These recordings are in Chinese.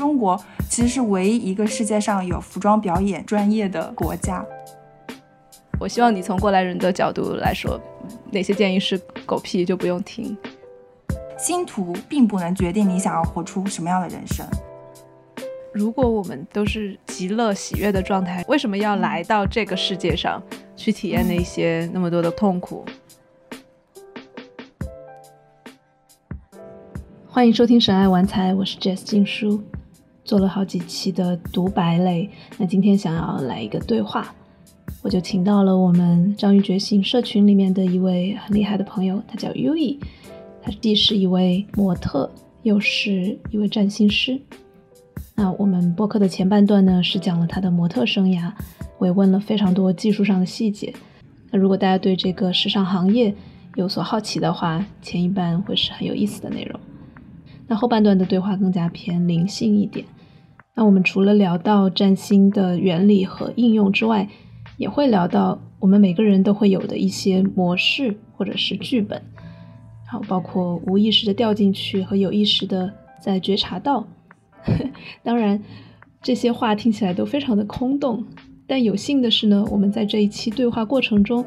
中国其实是唯一一个世界上有服装表演专业的国家。我希望你从过来人的角度来说，哪些建议是狗屁就不用听。星途并不能决定你想要活出什么样的人生。如果我们都是极乐喜悦的状态，为什么要来到这个世界上去体验那些那么多的痛苦？欢迎收听神爱玩财，我是 Jess 静姝。做了好几期的独白类，那今天想要来一个对话，我就请到了我们章鱼觉醒社群里面的一位很厉害的朋友，他叫 Yui， 他既是一位模特又是一位占星师。那我们播客的前半段呢，是讲了他的模特生涯，我也问了非常多技术上的细节。那如果大家对这个时尚行业有所好奇的话，前一半会是很有意思的内容。那后半段的对话更加偏灵性一点。那我们除了聊到占星的原理和应用之外，也会聊到我们每个人都会有的一些模式或者是剧本，然后包括无意识的掉进去和有意识的在觉察到。当然这些话听起来都非常的空洞，但有幸的是呢，我们在这一期对话过程中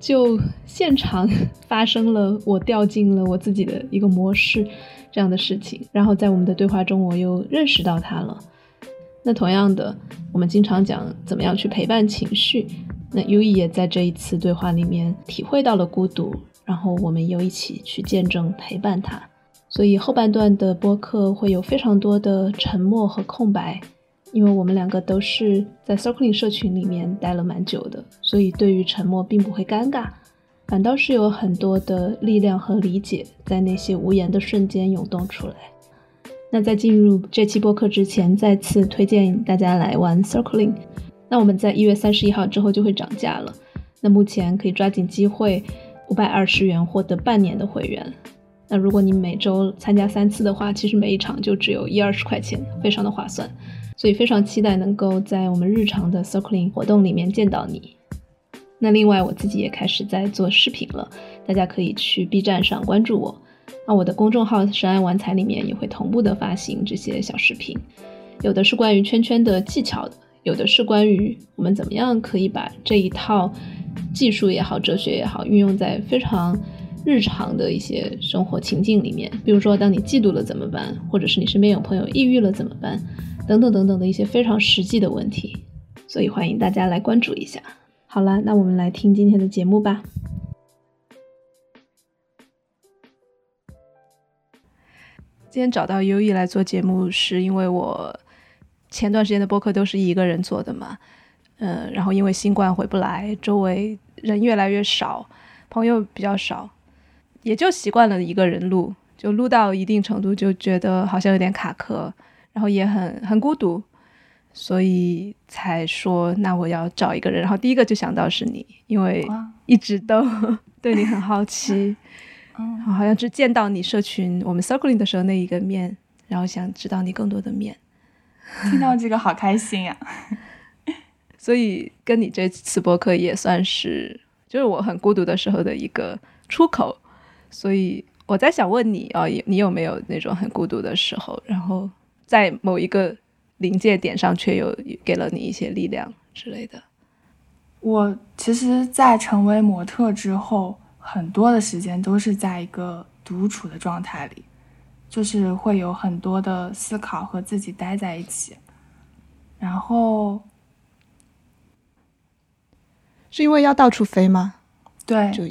就现场发生了我掉进了我自己的一个模式这样的事情，然后在我们的对话中我又认识到它了。那同样的，我们经常讲怎么样去陪伴情绪，那 Yui 也在这一次对话里面体会到了孤独，然后我们又一起去见证陪伴它。所以后半段的播客会有非常多的沉默和空白，因为我们两个都是在 Circling 社群里面待了蛮久的，所以对于沉默并不会尴尬，反倒是有很多的力量和理解在那些无言的瞬间涌动出来。那在进入这期播客之前，再次推荐大家来玩 Circling。 那我们在1月31号之后就会涨价了，那目前可以抓紧机会，520元获得半年的会员。那如果你每周参加3次的话，其实每一场就只有1-20块钱，非常的划算。所以非常期待能够在我们日常的 Circling 活动里面见到你。那另外我自己也开始在做视频了，大家可以去 B 站上关注我。那我的公众号神爱玩财里面也会同步的发行这些小视频，有的是关于圈圈的技巧的，有的是关于我们怎么样可以把这一套技术也好哲学也好运用在非常日常的一些生活情境里面，比如说当你嫉妒了怎么办，或者是你身边有朋友抑郁了怎么办，等等等等的一些非常实际的问题，所以欢迎大家来关注一下。好啦，那我们来听今天的节目吧。今天找到 Yui 来做节目，是因为我前段时间的播客都是一个人做的嘛，然后因为新冠回不来，周围人越来越少，朋友比较少，也就习惯了一个人录，就录到一定程度就觉得好像有点卡壳，然后也很孤独，所以才说那我要找一个人，然后第一个就想到是你，因为一直都对你很好奇。好像是见到你社群我们 Circling 的时候那一个面，然后想知道你更多的面。听到这个好开心呀、啊、所以跟你这次播客也算是就是我很孤独的时候的一个出口。所以我在想问你、你有没有那种很孤独的时候，然后在某一个临界点上却有给了你一些力量之类的？我其实在成为模特之后很多的时间都是在一个独处的状态里，就是会有很多的思考和自己待在一起。然后是因为要到处飞吗？对，就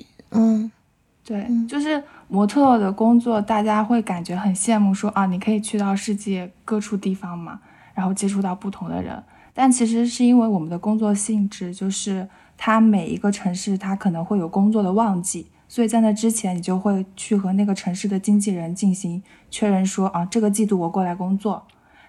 对、就是模特的工作大家会感觉很羡慕，说啊你可以去到世界各处地方嘛，然后接触到不同的人。但其实是因为我们的工作性质，就是它每一个城市它可能会有工作的旺季，所以在那之前你就会去和那个城市的经纪人进行确认，说啊这个季度我过来工作，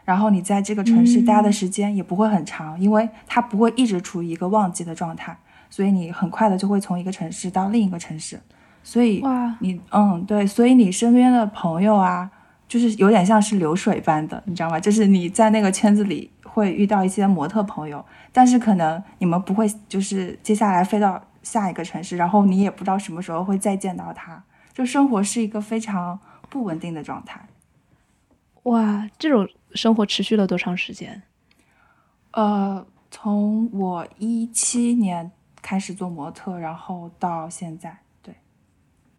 然后你在这个城市待的时间也不会很长，因为它不会一直处于一个旺季的状态，所以你很快的就会从一个城市到另一个城市。所以你对，所以你身边的朋友啊，就是有点像是流水般的，你知道吗？就是你在那个圈子里会遇到一些模特朋友，但是可能你们不会就是接下来飞到下一个城市，然后你也不知道什么时候会再见到他，就生活是一个非常不稳定的状态。哇，这种生活持续了多长时间？从我2017年开始做模特，然后到现在。对。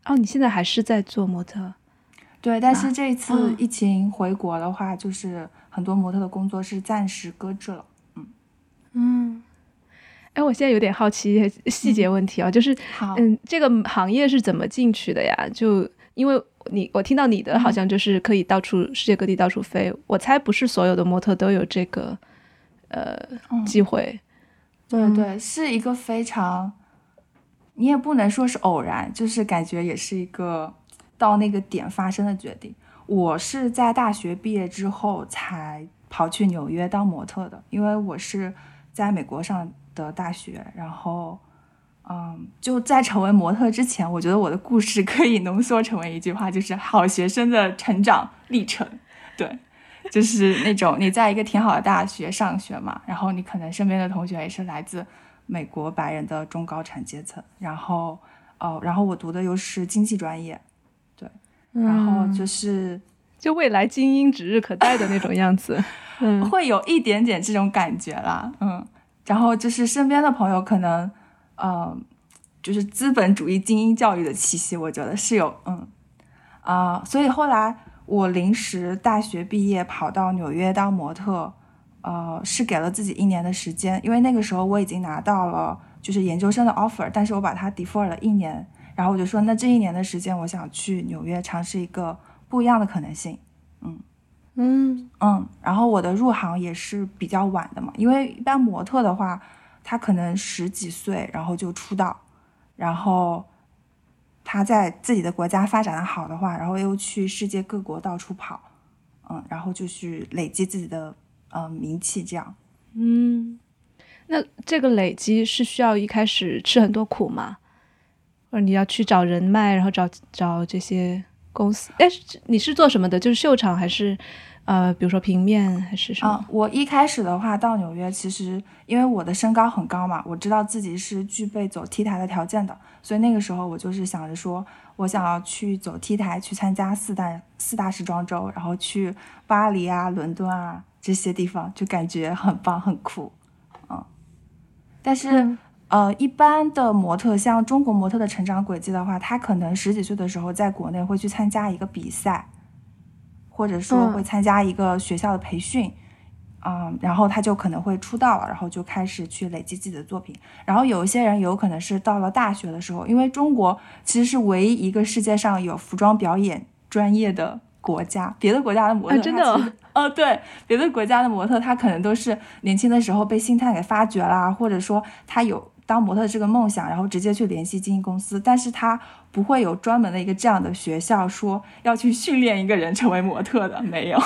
哦，你现在还是在做模特？对，但是这次疫情回国的话，就是很多模特的工作是暂时搁置了。嗯。哎，我现在有点好奇细节问题啊，就是这个行业是怎么进去的呀？就因为我听到你的好像就是可以到处世界各地到处飞，我猜不是所有的模特都有这个机会。对对，是一个非常，你也不能说是偶然，就是感觉也是一个到那个点发生的决定。我是在大学毕业之后才跑去纽约当模特的，因为我是在美国上的大学，然后就在成为模特之前，我觉得我的故事可以浓缩成为一句话，就是好学生的成长历程。对，就是那种你在一个挺好的大学上学嘛，然后你可能身边的同学也是来自美国白人的中高产阶层，然后我读的又是经济专业。对，然后就未来精英指日可待的那种样子会有一点点这种感觉啦。然后就是身边的朋友可能就是资本主义精英教育的气息，我觉得是有所以后来我临时大学毕业跑到纽约当模特，是给了自己1年的时间，因为那个时候我已经拿到了就是研究生的 offer， 但是我把它 defer 了1年，然后我就说那这1年的时间我想去纽约尝试一个不一样的可能性。然后我的入行也是比较晚的嘛，因为一般模特的话他可能10几岁然后就出道，然后他在自己的国家发展的好的话，然后又去世界各国到处跑，然后就去累积自己的名气这样。那这个累积是需要一开始吃很多苦吗？或者你要去找人脉，然后找这些公司？哎，你是做什么的？就是秀场还是比如说平面还是什么？我一开始的话到纽约，其实因为我的身高很高嘛，我知道自己是具备走 T 台的条件的，所以那个时候我就是想着说我想要去走 T 台，去参加四大时装周，然后去巴黎啊伦敦啊这些地方，就感觉很棒很酷。但是一般的模特，像中国模特的成长轨迹的话，他可能10几岁的时候在国内会去参加一个比赛，或者说会参加一个学校的培训，然后他就可能会出道了，然后就开始去累积自己的作品。然后有一些人有可能是到了大学的时候，因为中国其实是唯一一个世界上有服装表演专业的国家，别的国家的模特真的对，别的国家的模特他可能都是年轻的时候被星探给发掘啦，或者说他有当模特的这个梦想，然后直接去联系经纪公司，但是他不会有专门的一个这样的学校说要去训练一个人成为模特的，没有。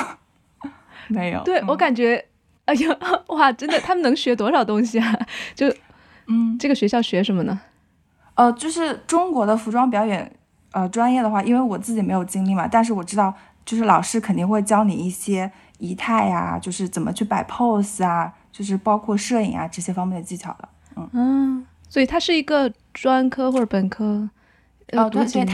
对，我感觉哎呀，哇，真的他们能学多少东西啊？就这个学校学什么呢？就是中国的服装表演专业的话，因为我自己没有经历嘛，但是我知道就是老师肯定会教你一些仪态啊，就是怎么去摆 pose 啊，就是包括摄影啊这些方面的技巧的。所以它是一个专科或者本科？对，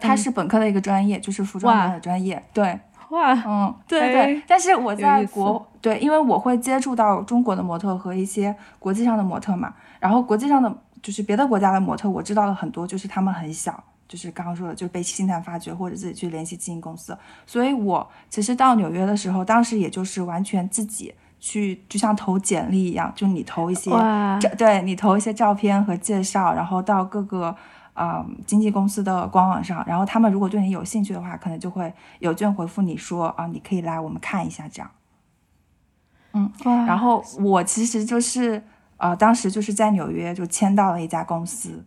它是本科的一个专业，就是服装的专业。对，哇，对。但是我在国，对，因为我会接触到中国的模特和一些国际上的模特嘛，然后国际上的就是别的国家的模特，我知道了很多，就是他们很小，就是刚刚说的，就被星探发掘或者自己去联系经纪公司。所以我其实到纽约的时候，当时也就是完全自己。去就像投简历一样，就你投一些照片和介绍，然后到各个经纪公司的官网上，然后他们如果对你有兴趣的话，可能就会邮件回复你说你可以来我们看一下这样。然后我其实就是当时就是在纽约就签到了一家公司。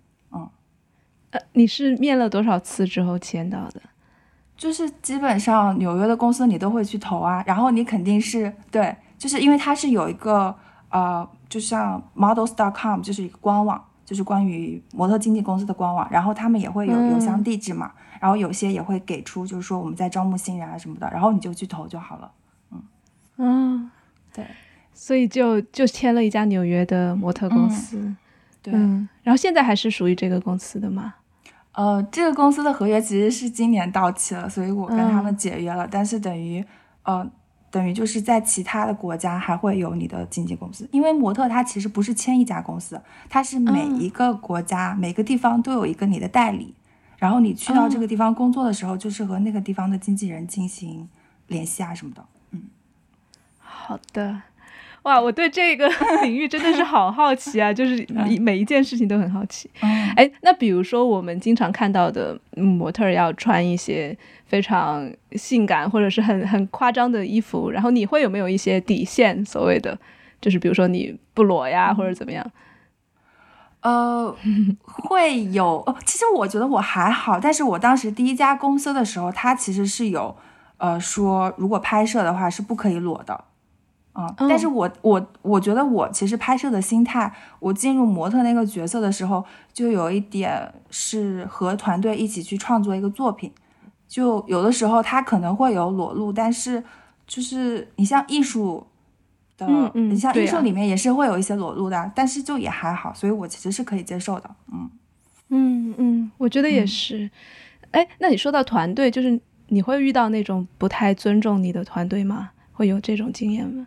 你是面了多少次之后签到的？就是基本上纽约的公司你都会去投啊，然后你肯定是对。就是因为它是有一个就像 models.com 就是一个官网，就是关于模特经纪公司的官网，然后他们也会有邮箱地址嘛，然后有些也会给出就是说我们在招募新人啊什么的，然后你就去投就好了。对，所以就签了一家纽约的模特公司。对。然后现在还是属于这个公司的吗？这个公司的合约其实是今年到期了，所以我跟他们解约了，但是等于等于就是在其他的国家还会有你的经纪公司，因为模特它其实不是签一家公司，它是每一个国家、每个地方都有一个你的代理，然后你去到这个地方工作的时候，就是和那个地方的经纪人进行联系啊什么的。嗯，好的。哇，我对这个领域真的是好好奇啊就是每一件事情都很好奇。哎，那比如说我们经常看到的模特要穿一些非常性感或者是很夸张的衣服，然后你会有没有一些底线，所谓的就是比如说你不裸呀或者怎么样？会有，其实我觉得我还好，但是我当时第一家公司的时候，它其实是有说如果拍摄的话是不可以裸的。但是我觉得我其实拍摄的心态，我进入模特那个角色的时候，就有一点是和团队一起去创作一个作品，就有的时候它可能会有裸露，但是就是你像艺术的，你像艺术里面也是会有一些裸露的，但是就也还好，所以我其实是可以接受的。我觉得也是。哎，那你说到团队，就是你会遇到那种不太尊重你的团队吗？会有这种经验吗？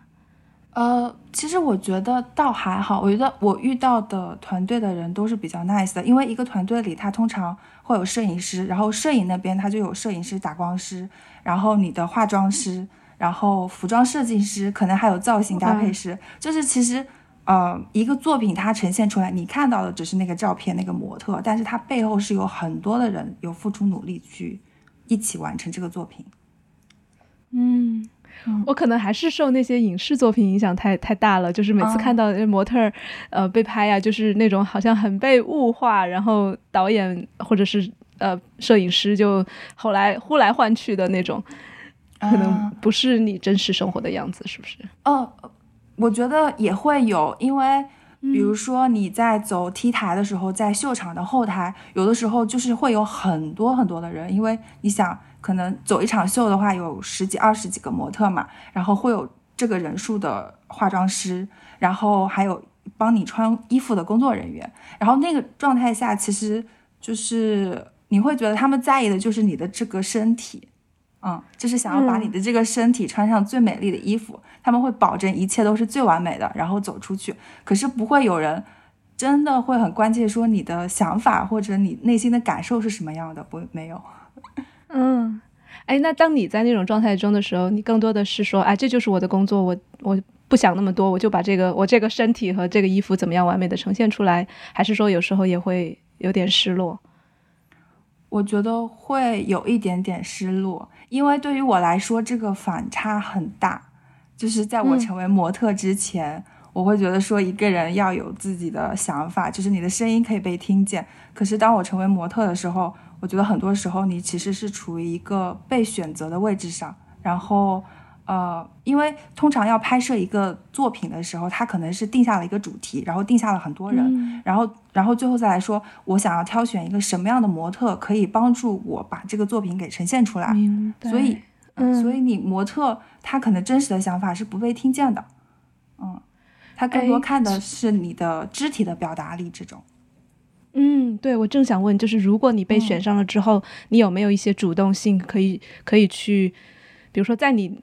其实我觉得倒还好，我觉得我遇到的团队的人都是比较 nice 的，因为一个团队里他通常会有摄影师，然后摄影那边他就有摄影师、打光师，然后你的化妆师，然后服装设计师，可能还有造型搭配师，就是其实一个作品它呈现出来，你看到的只是那个照片那个模特，但是它背后是有很多的人有付出努力去一起完成这个作品。我可能还是受那些影视作品影响太大了，就是每次看到模特被拍呀，就是那种好像很被物化，然后导演或者是摄影师就后来呼来唤去的那种，可能不是你真实生活的样子，是不是？我觉得也会有，因为比如说你在走 T 台的时候，在秀场的后台，有的时候就是会有很多很多的人，因为你想可能走一场秀的话有10几20几个模特嘛，然后会有这个人数的化妆师，然后还有帮你穿衣服的工作人员，然后那个状态下其实就是你会觉得他们在意的就是你的这个身体，就是想要把你的这个身体穿上最美丽的衣服，他们会保证一切都是最完美的，然后走出去，可是不会有人真的会很关切说你的想法或者你内心的感受是什么样的，不，没有。哎，那当你在那种状态中的时候，你更多的是说，哎，这就是我的工作，我不想那么多，我就把我这个身体和这个衣服怎么样完美的呈现出来，还是说有时候也会有点失落？我觉得会有一点点失落，因为对于我来说，这个反差很大。就是在我成为模特之前，我会觉得说一个人要有自己的想法，就是你的声音可以被听见。可是当我成为模特的时候，我觉得很多时候你其实是处于一个被选择的位置上，然后因为通常要拍摄一个作品的时候，他可能是定下了一个主题，然后定下了很多人，然后最后再来说我想要挑选一个什么样的模特可以帮助我把这个作品给呈现出来，所以你模特他可能真实的想法是不被听见的，他更多看的是你的肢体的表达力这种。对，我正想问，就是如果你被选上了之后，你有没有一些主动性可以去，比如说在你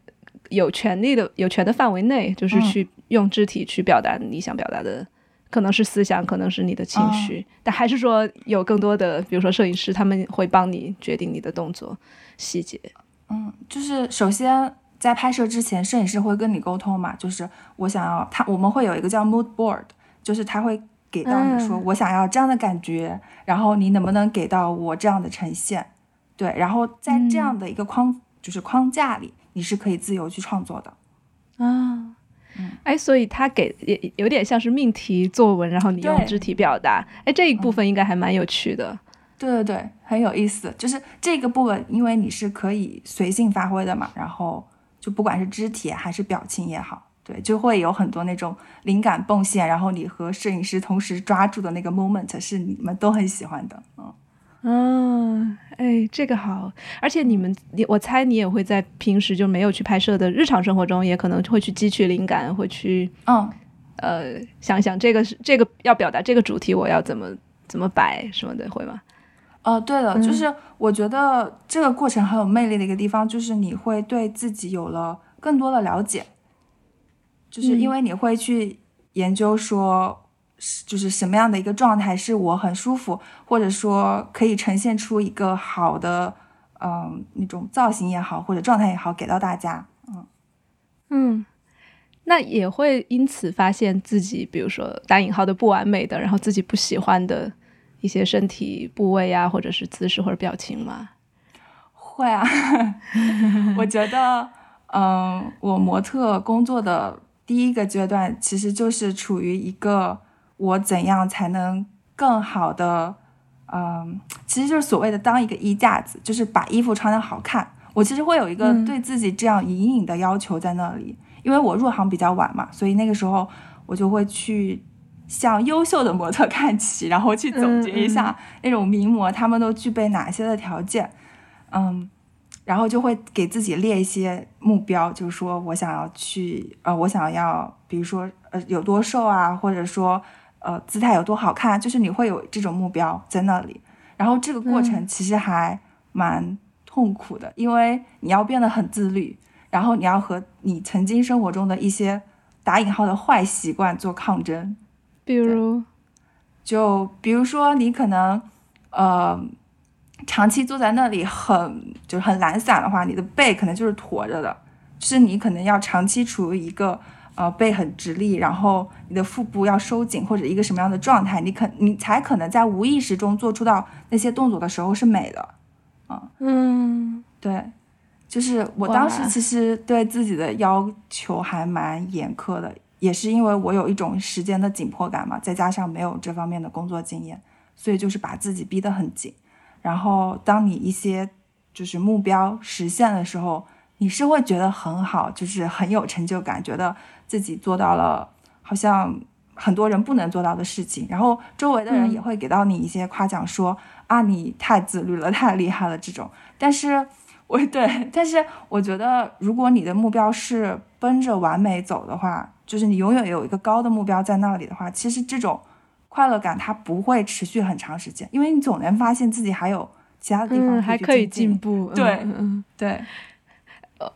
有权的范围内，就是去用肢体去表达你想表达的，可能是思想，可能是你的情绪，但还是说有更多的，比如说摄影师他们会帮你决定你的动作细节。就是首先在拍摄之前，摄影师会跟你沟通嘛，就是我想要我们会有一个叫 mood board， 就是他会给到你说我想要这样的感觉，然后你能不能给到我这样的呈现，对，然后在这样的一个就是框架里，你是可以自由去创作的所以他给也有点像是命题作文，然后你用肢体表达，这一部分应该还蛮有趣的。对，很有意思，就是这个部分因为你是可以随性发挥的嘛，然后就不管是肢体还是表情也好，对，就会有很多那种灵感迸现，然后你和摄影师同时抓住的那个 moment 是你们都很喜欢的。这个好，而且我猜你也会在平时就没有去拍摄的日常生活中，也可能会去汲取灵感，会去想想这个要表达这个主题，我要怎么摆什么的，会吗？对的，就是我觉得这个过程很有魅力的一个地方，就是你会对自己有了更多的了解，就是因为你会去研究说就是什么样的一个状态是我很舒服，或者说可以呈现出一个好的那种造型也好，或者状态也好给到大家。那也会因此发现自己比如说打引号的不完美的，然后自己不喜欢的一些身体部位啊，或者是姿势或者表情吗？会啊我觉得我模特工作的第一个阶段其实就是处于一个我怎样才能更好的其实就是所谓的当一个衣架子，就是把衣服穿得好看。我其实会有一个对自己这样隐隐的要求在那里，因为我入行比较晚嘛，所以那个时候我就会去向优秀的模特看齐，然后去总结一下那种名模他们都具备哪些的条件。然后就会给自己列一些目标，就是说我想要去我想要比如说有多瘦啊，或者说姿态有多好看，就是你会有这种目标在那里。然后这个过程其实还蛮痛苦的，因为你要变得很自律，然后你要和你曾经生活中的一些打引号的坏习惯做抗争。比如说你可能长期坐在那里很懒散的话，你的背可能就是驼着的，就是你可能要长期处于一个背很直立，然后你的腹部要收紧或者一个什么样的状态，你才可能在无意识中做出到那些动作的时候是美的。对，就是我当时其实对自己的要求还蛮严苛的，也是因为我有一种时间的紧迫感嘛，再加上没有这方面的工作经验，所以就是把自己逼得很紧。然后当你一些就是目标实现的时候，你是会觉得很好，就是很有成就感，觉得自己做到了好像很多人不能做到的事情，然后周围的人也会给到你一些夸奖说，你太自律了，太厉害了这种。但是我觉得如果你的目标是奔着完美走的话，就是你永远有一个高的目标在那里的话，其实这种快乐感它不会持续很长时间，因为你总能发现自己还有其他的地方还可以进步。对，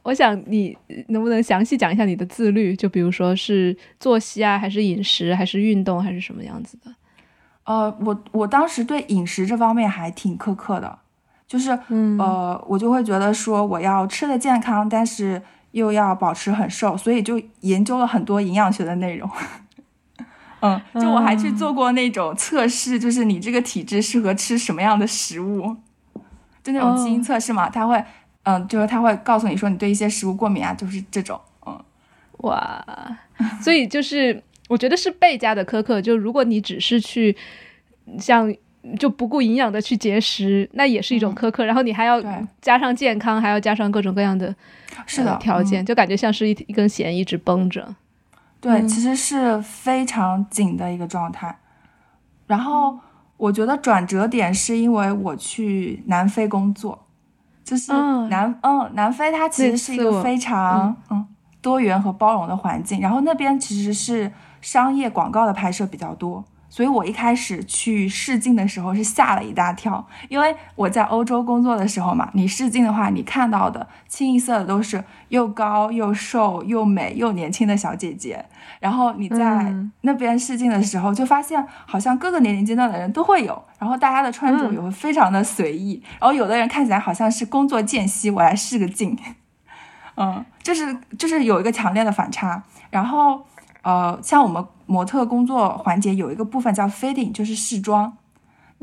我想你能不能详细讲一下你的自律，就比如说是作息啊，还是饮食，还是运动，还是什么样子的？我当时对饮食这方面还挺苛刻的，就是我就会觉得说我要吃得健康，但是又要保持很瘦，所以就研究了很多营养学的内容就我还去做过那种测试，就是你这个体质适合吃什么样的食物，就那种基因测试嘛，它会就是它会告诉你说你对一些食物过敏啊，就是这种哇所以就是我觉得是倍加的苛刻，就如果你只是去像就不顾营养的去节食，那也是一种苛刻，然后你还要加上健康，还要加上各种各样的是的条件，就感觉像是一根弦一直绷着。对，其实是非常紧的一个状态。然后我觉得转折点是因为我去南非工作，就是南非它其实是一个非常多元和包容的环境，然后那边其实是商业广告的拍摄比较多，所以我一开始去试镜的时候是吓了一大跳，因为我在欧洲工作的时候嘛，你试镜的话，你看到的清一色的都是又高又瘦又美又年轻的小姐姐，然后你在那边试镜的时候就发现好像各个年龄阶段的人都会有，然后大家的穿着也会非常的随意，然后有的人看起来好像是工作间隙我来试个镜就是有一个强烈的反差。然后像我们模特工作环节有一个部分叫 fitting， 就是试妆。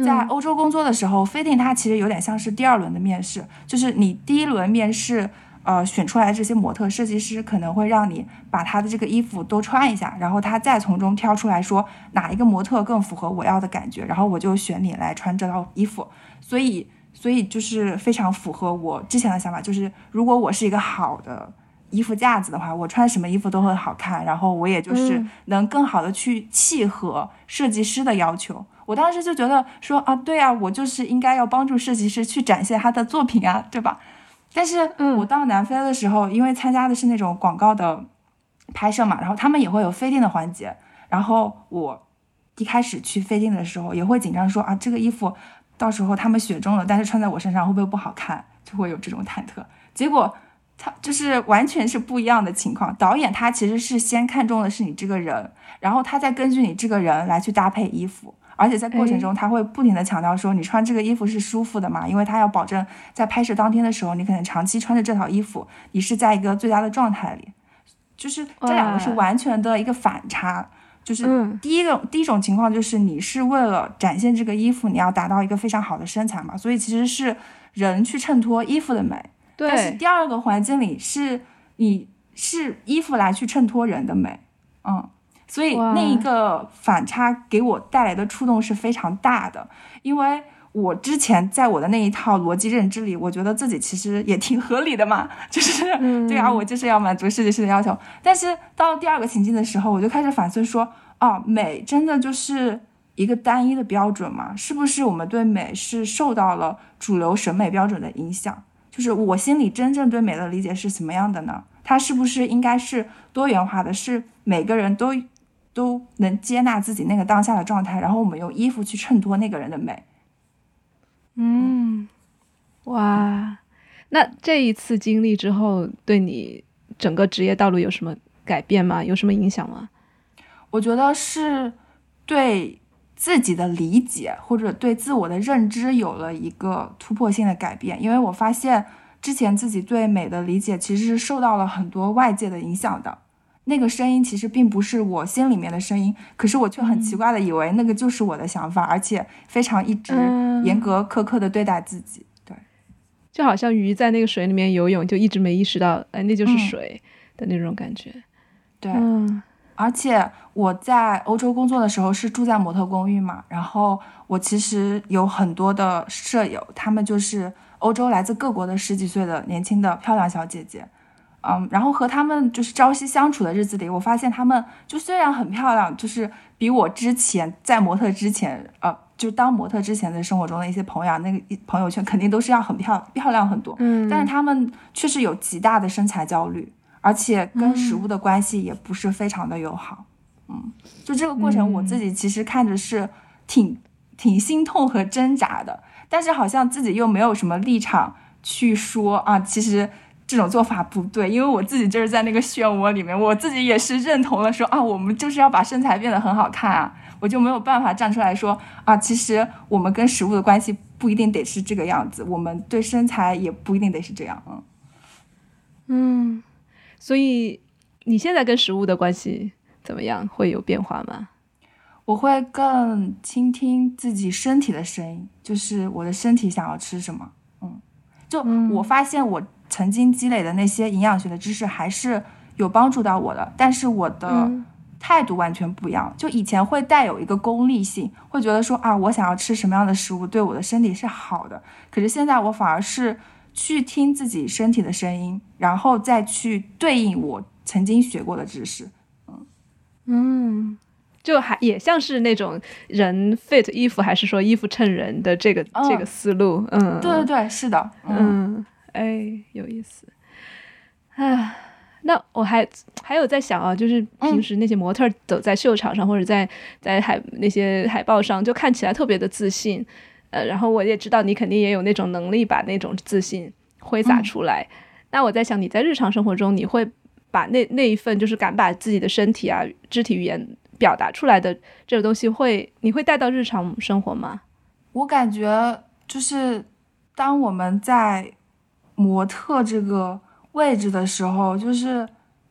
在欧洲工作的时候 fitting 它其实有点像是第二轮的面试，就是你第一轮面试选出来这些模特，设计师可能会让你把他的这个衣服都穿一下，然后他再从中挑出来说哪一个模特更符合我要的感觉，然后我就选你来穿这套衣服。所以就是非常符合我之前的想法，就是如果我是一个好的衣服架子的话，我穿什么衣服都会好看，然后我也就是能更好的去契合设计师的要求。我当时就觉得说对啊，我就是应该要帮助设计师去展现他的作品啊，对吧？但是我到南非的时候，因为参加的是那种广告的拍摄嘛，然后他们也会有飞定的环节，然后我一开始去飞定的时候也会紧张说这个衣服到时候他们选中了，但是穿在我身上会不会不好看，就会有这种忐忑。结果他就是完全是不一样的情况，导演他其实是先看中的是你这个人，然后他再根据你这个人来去搭配衣服，而且在过程中他会不停的强调说你穿这个衣服是舒服的嘛，因为他要保证在拍摄当天的时候你可能长期穿着这套衣服你是在一个最佳的状态里，就是这两个是完全的一个反差。就是第一种情况就是你是为了展现这个衣服你要达到一个非常好的身材嘛，所以其实是人去衬托衣服的美，对，但是第二个环境里是你是衣服来去衬托人的美，嗯，所以那一个反差给我带来的触动是非常大的。因为我之前在我的那一套逻辑认知里，我觉得自己其实也挺合理的嘛，就是对啊，我就是要满足设计师的要求。但是到第二个情境的时候，我就开始反思说，哦，美真的就是一个单一的标准吗？是不是我们对美是受到了主流审美标准的影响？就是我心里真正对美的理解是什么样的呢？它是不是应该是多元化的，是每个人都能接纳自己那个当下的状态，然后我们用衣服去衬托那个人的美。嗯，哇，那这一次经历之后对你整个职业道路有什么改变吗？有什么影响吗？我觉得是对自己的理解或者对自我的认知有了一个突破性的改变，因为我发现之前自己对美的理解其实是受到了很多外界的影响的，那个声音其实并不是我心里面的声音，可是我却很奇怪的以为那个就是我的想法，而且非常一直严格苛刻的对待自己。对，就好像鱼在那个水里面游泳，就一直没意识到，哎，那就是水的那种感觉。对，而且我在欧洲工作的时候是住在模特公寓嘛，然后我其实有很多的舍友，他们就是欧洲来自各国的十几岁的年轻的漂亮小姐姐。然后和他们就是朝夕相处的日子里，我发现他们就虽然很漂亮，就是比我之前在模特之前，就当模特之前的生活中的一些朋友，那个朋友圈肯定都是要很漂亮很多，但是他们确实有极大的身材焦虑，而且跟食物的关系也不是非常的友好，就这个过程我自己其实看着是挺心痛和挣扎的，但是好像自己又没有什么立场去说啊，其实这种做法不对，因为我自己就是在那个漩涡里面，我自己也是认同了说啊，我们就是要把身材变得很好看啊，我就没有办法站出来说啊，其实我们跟食物的关系不一定得是这个样子，我们对身材也不一定得是这样。所以你现在跟食物的关系怎么样？会有变化吗？我会更倾听自己身体的声音，就是我的身体想要吃什么。就我发现我曾经积累的那些营养学的知识还是有帮助到我的，但是我的态度完全不一样，就以前会带有一个功利性，会觉得说啊，我想要吃什么样的食物对我的身体是好的，可是现在我反而是去听自己身体的声音，然后再去对应我曾经学过的知识。就还也像是那种人 fit 衣服还是说衣服衬人的这个思路。对是的。哎，有意思啊！那我还有在想啊，就是平时那些模特走在秀场上，或者在那些海报上，就看起来特别的自信。然后我也知道你肯定也有那种能力把那种自信挥洒出来。那我在想，你在日常生活中，你会把那一份就是敢把自己的身体啊、肢体语言表达出来的这个东西会，你会带到日常生活吗？我感觉就是当我们在模特这个位置的时候，就是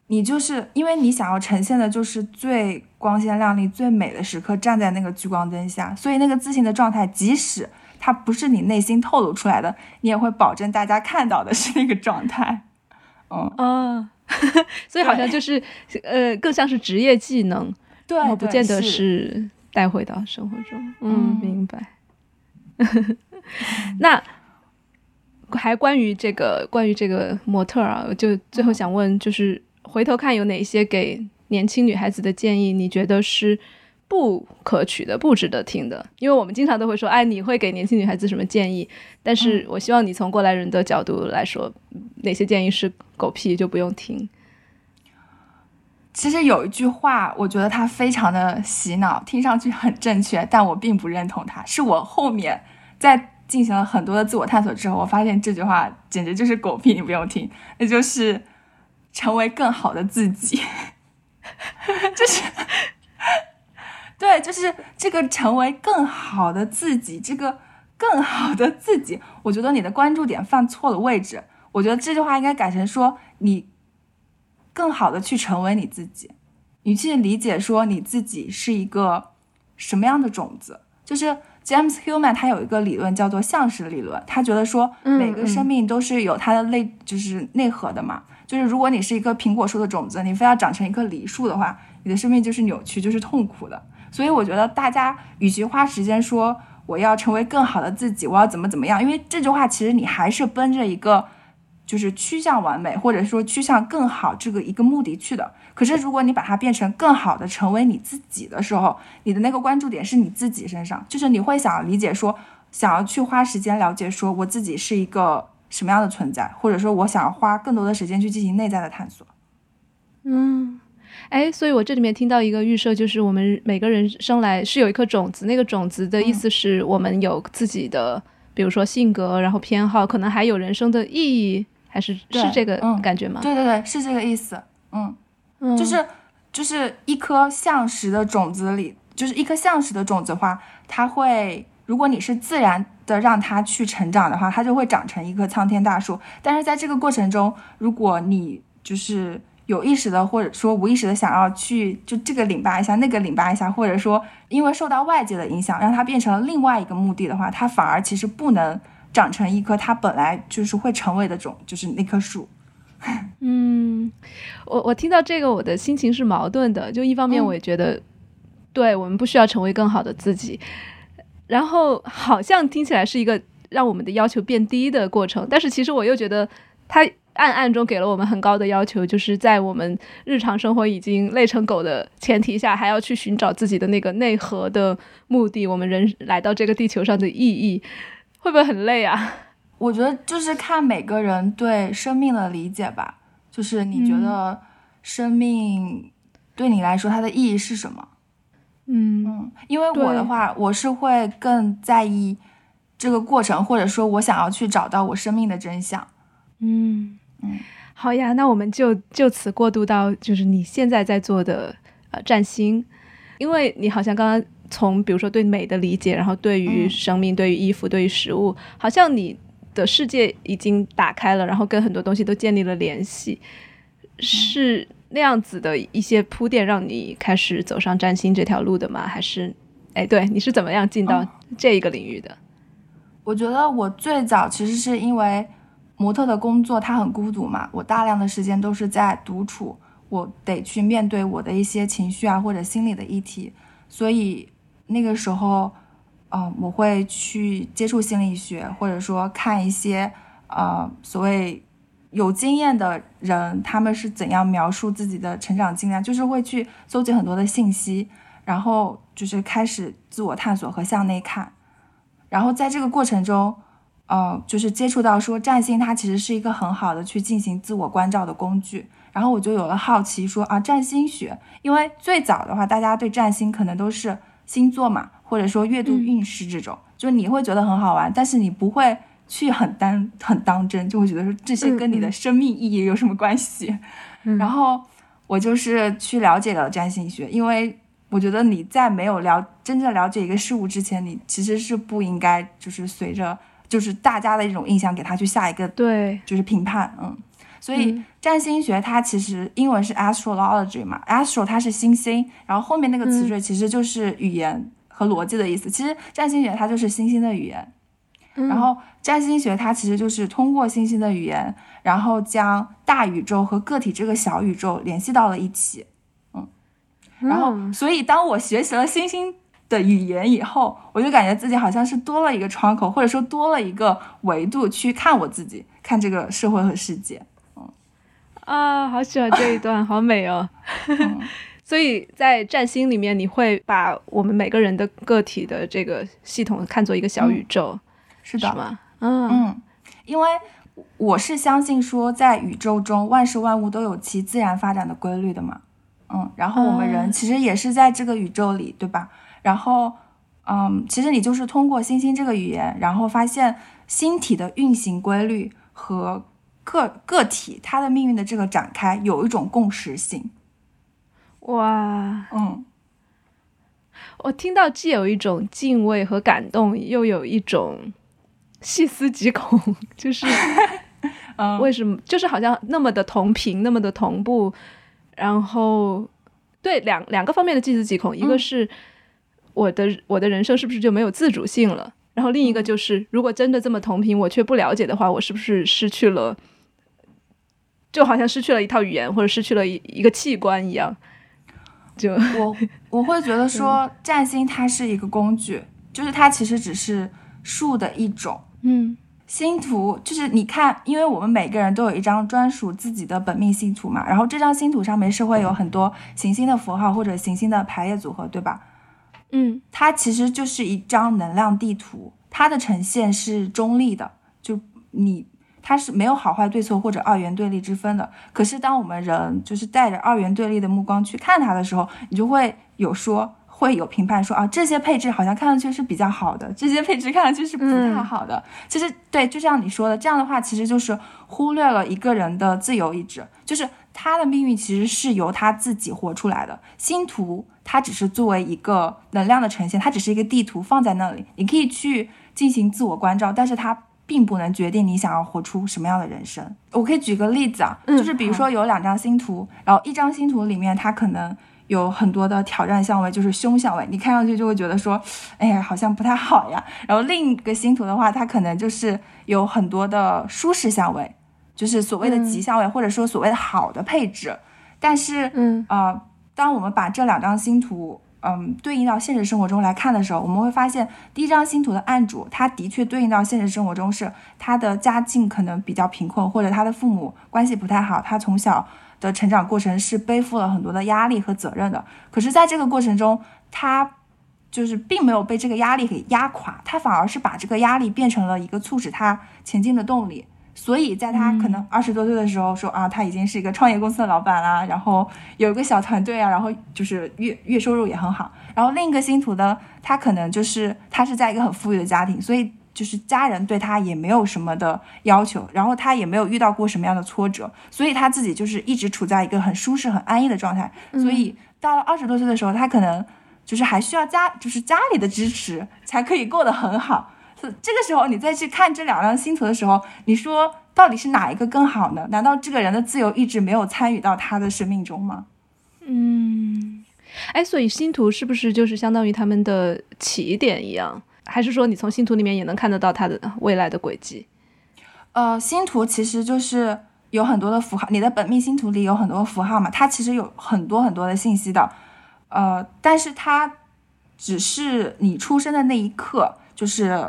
你就是因为你想要呈现的就是最光鲜亮丽最美的时刻，站在那个聚光灯下，所以那个自信的状态即使它不是你内心透露出来的，你也会保证大家看到的是那个状态。所以好像就是更像是职业技能，对，不见得是带回到生活中。明白。那还关于这个模特啊，我就最后想问，就是回头看有哪些给年轻女孩子的建议你觉得是不可取的，不值得听的？因为我们经常都会说，哎，你会给年轻女孩子什么建议，但是我希望你从过来人的角度来说，哪些建议是狗屁就不用听。其实有一句话我觉得它非常的洗脑，听上去很正确，但我并不认同它，是我后面在进行了很多的自我探索之后，我发现这句话简直就是狗屁，你不用听，那就是成为更好的自己。就是对，就是这个成为更好的自己，这个更好的自己，我觉得你的关注点放错了位置。我觉得这句话应该改成说，你更好的去成为你自己，你去理解说你自己是一个什么样的种子。就是 James Hillman 他有一个理论叫做像石理论，他觉得说每个生命都是有它的就是内核的嘛。就是如果你是一个苹果树的种子，你非要长成一棵梨树的话，你的生命就是扭曲，就是痛苦的。所以我觉得大家与其花时间说我要成为更好的自己，我要怎么怎么样，因为这句话其实你还是奔着一个就是趋向完美或者说趋向更好这个一个目的去的。可是如果你把它变成更好的成为你自己的时候，你的那个关注点是你自己身上，就是你会想理解说，想要去花时间了解说我自己是一个什么样的存在，或者说我想花更多的时间去进行内在的探索。嗯，哎，所以我这里面听到一个预设，就是我们每个人生来是有一颗种子，那个种子的意思是我们有自己的比如说性格，然后偏好，可能还有人生的意义，还是这个感觉吗？对对对，是这个意思。嗯，就是一颗橡石的种子里，就是一颗橡石的种子的话，它会，如果你是自然的让它去成长的话，它就会长成一棵苍天大树。但是在这个过程中，如果你就是有意识的或者说无意识的想要去就这个拧巴一下那个拧巴一下，或者说因为受到外界的影响让它变成了另外一个目的的话，它反而其实不能长成一棵它本来就是会成为的种，就是那棵树。嗯，我听到这个我的心情是矛盾的，就一方面我也觉得、对，我们不需要成为更好的自己，然后好像听起来是一个让我们的要求变低的过程，但是其实我又觉得它暗暗中给了我们很高的要求，就是在我们日常生活已经累成狗的前提下，还要去寻找自己的那个内核的目的，我们人来到这个地球上的意义，会不会很累啊？我觉得就是看每个人对生命的理解吧，就是你觉得生命对你来说它的意义是什么？因为我的话，我是会更在意这个过程，或者说我想要去找到我生命的真相。好呀，那我们就此过渡到就是你现在在做的占星，因为你好像刚刚从比如说对美的理解，然后对于生命、对于衣服、对于食物，好像你的世界已经打开了，然后跟很多东西都建立了联系，是那样子的一些铺垫让你开始走上占星这条路的吗？还是对，你是怎么样进到这一个领域的？我觉得我最早其实是因为模特的工作它很孤独嘛，我大量的时间都是在独处，我得去面对我的一些情绪啊或者心理的议题，所以那个时候我会去接触心理学，或者说看一些所谓有经验的人他们是怎样描述自己的成长经历，就是会去搜集很多的信息，然后就是开始自我探索和向内看。然后在这个过程中就是接触到说占星它其实是一个很好的去进行自我关照的工具，然后我就有了好奇说占星学，因为最早的话大家对占星可能都是星座嘛，或者说阅读运势这种，就你会觉得很好玩，但是你不会去很当真，就会觉得说这些跟你的生命意义有什么关系。然后我就是去了解了占星学，因为我觉得你在没有真正了解一个事物之前，你其实是不应该就是随着就是大家的一种印象给他去下一个对就是评判。所以占星学它其实英文是 astrology 嘛， astro 它是星星，然后后面那个词缀其实就是语言和逻辑的意思，其实占星学它就是星星的语言。然后占星学它其实就是通过星星的语言，然后将大宇宙和个体这个小宇宙联系到了一起。然后所以当我学习了星星的语言以后，我就感觉自己好像是多了一个窗口，或者说多了一个维度去看我自己，看这个社会和世界。好喜欢这一段，好美哦。所以在占星里面，你会把我们每个人的个体的这个系统看作一个小宇宙，是的，是吗？因为我是相信说，在宇宙中万事万物都有其自然发展的规律的嘛。然后我们人其实也是在这个宇宙里，对吧？然后其实你就是通过星星这个语言，然后发现星体的运行规律和个体它的命运的这个展开有一种共识性。哇，我听到既有一种敬畏和感动，又有一种细思极恐，就是为什么就是好像那么的同频，那么的同步，然后对两个方面的细思极恐，一个是我的人生是不是就没有自主性了，然后另一个就是如果真的这么同频我却不了解的话，我是不是失去了，就好像失去了一套语言或者失去了一个器官一样。就我会觉得说占星它是一个工具，就是它其实只是术的一种。星图就是你看，因为我们每个人都有一张专属自己的本命星图嘛，然后这张星图上面是会有很多行星的符号或者行星的排列组合，对吧？它其实就是一张能量地图，它的呈现是中立的，就它是没有好坏对错或者二元对立之分的。可是当我们人就是带着二元对立的目光去看它的时候，你就会有评判说，啊，这些配置好像看上去是比较好的，这些配置看上去是不太好的。其实对，就像你说的，这样的话其实就是忽略了一个人的自由意志，就是他的命运其实是由他自己活出来的。星图它只是作为一个能量的呈现，它只是一个地图放在那里，你可以去进行自我关照，但是它并不能决定你想要活出什么样的人生。我可以举个例子啊，就是比如说有两张星图，然后一张星图里面它可能有很多的挑战相位，就是凶相位，你看上去就会觉得说，哎呀，好像不太好呀。然后另一个星图的话，它可能就是有很多的舒适相位，就是所谓的吉相位，或者说所谓的好的配置。但是当我们把这两张星图对应到现实生活中来看的时候，我们会发现第一张星图的案主，他的确对应到现实生活中是他的家境可能比较贫困，或者他的父母关系不太好，他从小的成长过程是背负了很多的压力和责任的。可是在这个过程中，他就是并没有被这个压力给压垮，他反而是把这个压力变成了一个促使他前进的动力。所以在他可能20多岁的时候说，啊，他已经是一个创业公司的老板啦，然后有一个小团队啊，然后就是月收入也很好。然后另一个星图呢，他可能就是他是在一个很富裕的家庭，所以就是家人对他也没有什么的要求，然后他也没有遇到过什么样的挫折，所以他自己就是一直处在一个很舒适很安逸的状态。所以到了20多岁的时候，他可能就是还需要家里的支持才可以过得很好。这个时候你再去看这两张星图的时候，你说到底是哪一个更好呢？难道这个人的自由意志没有参与到他的生命中吗？所以星图是不是就是相当于他们的起点一样，还是说你从星图里面也能看得到它的未来的轨迹？星图其实就是有很多的符号，你的本命星图里有很多符号嘛，它其实有很多很多的信息的。但是它只是你出生的那一刻，就是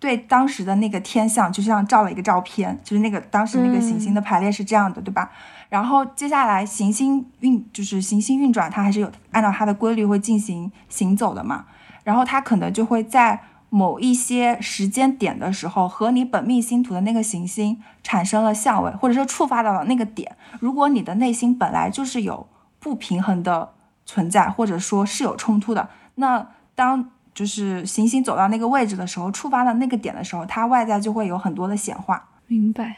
对当时的那个天象，就像照了一个照片，就是那个当时那个行星的排列是这样的，对吧？然后接下来行星运转，它还是有按照它的规律会进行行走的嘛。然后它可能就会在某一些时间点的时候，和你本命星图的那个行星产生了相位，或者说触发到了那个点。如果你的内心本来就是有不平衡的存在，或者说是有冲突的，那当就是行星走到那个位置的时候，触发到那个点的时候，它外在就会有很多的显化。明白。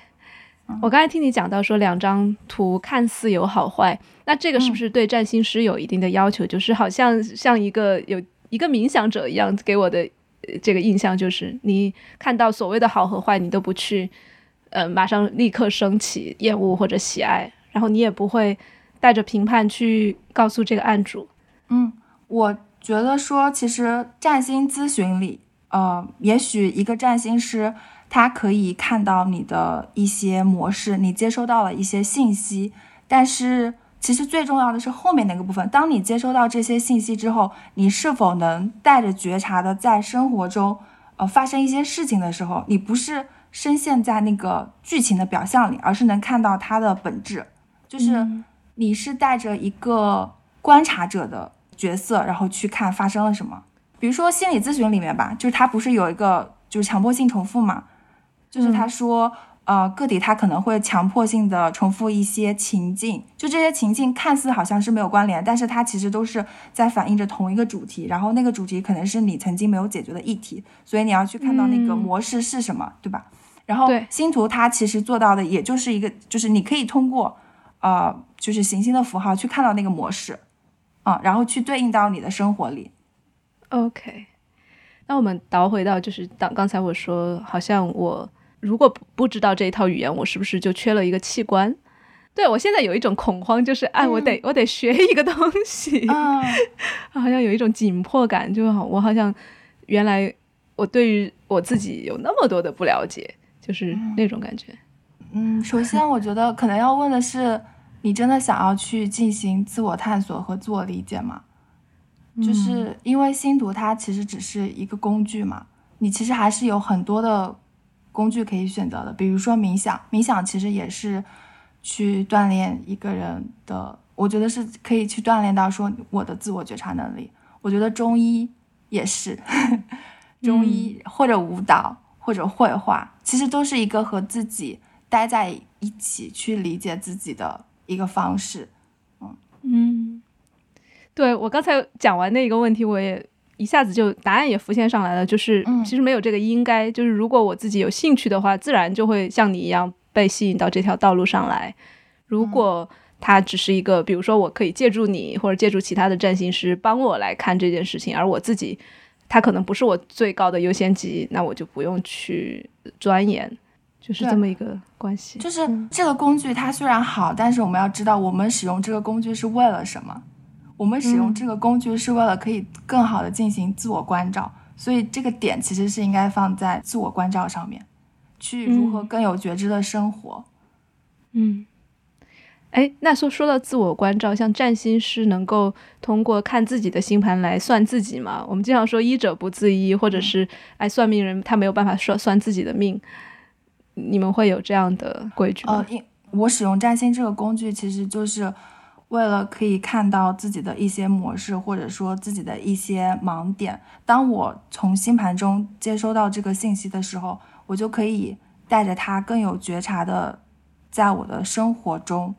我刚才听你讲到说两张图看似有好坏，那这个是不是对占星师有一定的要求？就是好像一个有一个冥想者一样，给我的这个印象就是你看到所谓的好和坏，你都不去马上立刻升起厌恶或者喜爱，然后你也不会带着评判去告诉这个案主。我觉得说其实占星咨询里也许一个占星师他可以看到你的一些模式，你接收到了一些信息，但是其实最重要的是后面那个部分，当你接收到这些信息之后，你是否能带着觉察的在生活中发生一些事情的时候，你不是深陷在那个剧情的表象里，而是能看到它的本质，就是你是带着一个观察者的角色，然后去看发生了什么。比如说心理咨询里面吧，就是他不是有一个就是强迫性重复嘛，就是他说个体他可能会强迫性的重复一些情境，就这些情境看似好像是没有关联，但是它其实都是在反映着同一个主题，然后那个主题可能是你曾经没有解决的议题，所以你要去看到那个模式是什么，对吧？然后星图它其实做到的也就是一个，就是你可以通过就是行星的符号去看到那个模式啊，然后去对应到你的生活里。 OK， 那我们倒回到就是刚才我说好像我如果不知道这一套语言，我是不是就缺了一个器官？对，我现在有一种恐慌，就是我得学一个东西，好像有一种紧迫感，就好我好像原来我对于我自己有那么多的不了解，就是那种感觉。首先我觉得可能要问的是，你真的想要去进行自我探索和自我理解吗？就是因为星图它其实只是一个工具嘛，你其实还是有很多的工具可以选择的，比如说冥想，冥想其实也是去锻炼一个人的，我觉得是可以去锻炼到说我的自我觉察能力。我觉得中医也是中医或者舞蹈或者绘画，其实都是一个和自己待在一起去理解自己的一个方式。对，我刚才讲完那个问题，我也一下子就答案也浮现上来了，就是其实没有这个应该，就是如果我自己有兴趣的话，自然就会像你一样被吸引到这条道路上来。如果它只是一个，比如说我可以借助你或者借助其他的占星师帮我来看这件事情，而我自己它可能不是我最高的优先级，那我就不用去钻研，就是这么一个关系。就是这个工具它虽然好，但是我们要知道我们使用这个工具是为了什么，我们使用这个工具是为了可以更好的进行自我关照，所以这个点其实是应该放在自我关照上面，去如何更有觉知的生活。那说到自我关照，像占星师能够通过看自己的星盘来算自己吗？我们经常说医者不自医，或者是算命人他没有办法算自己的命，你们会有这样的规矩吗？我使用占星这个工具其实就是为了可以看到自己的一些模式，或者说自己的一些盲点。当我从星盘中接收到这个信息的时候，我就可以带着它更有觉察的在我的生活中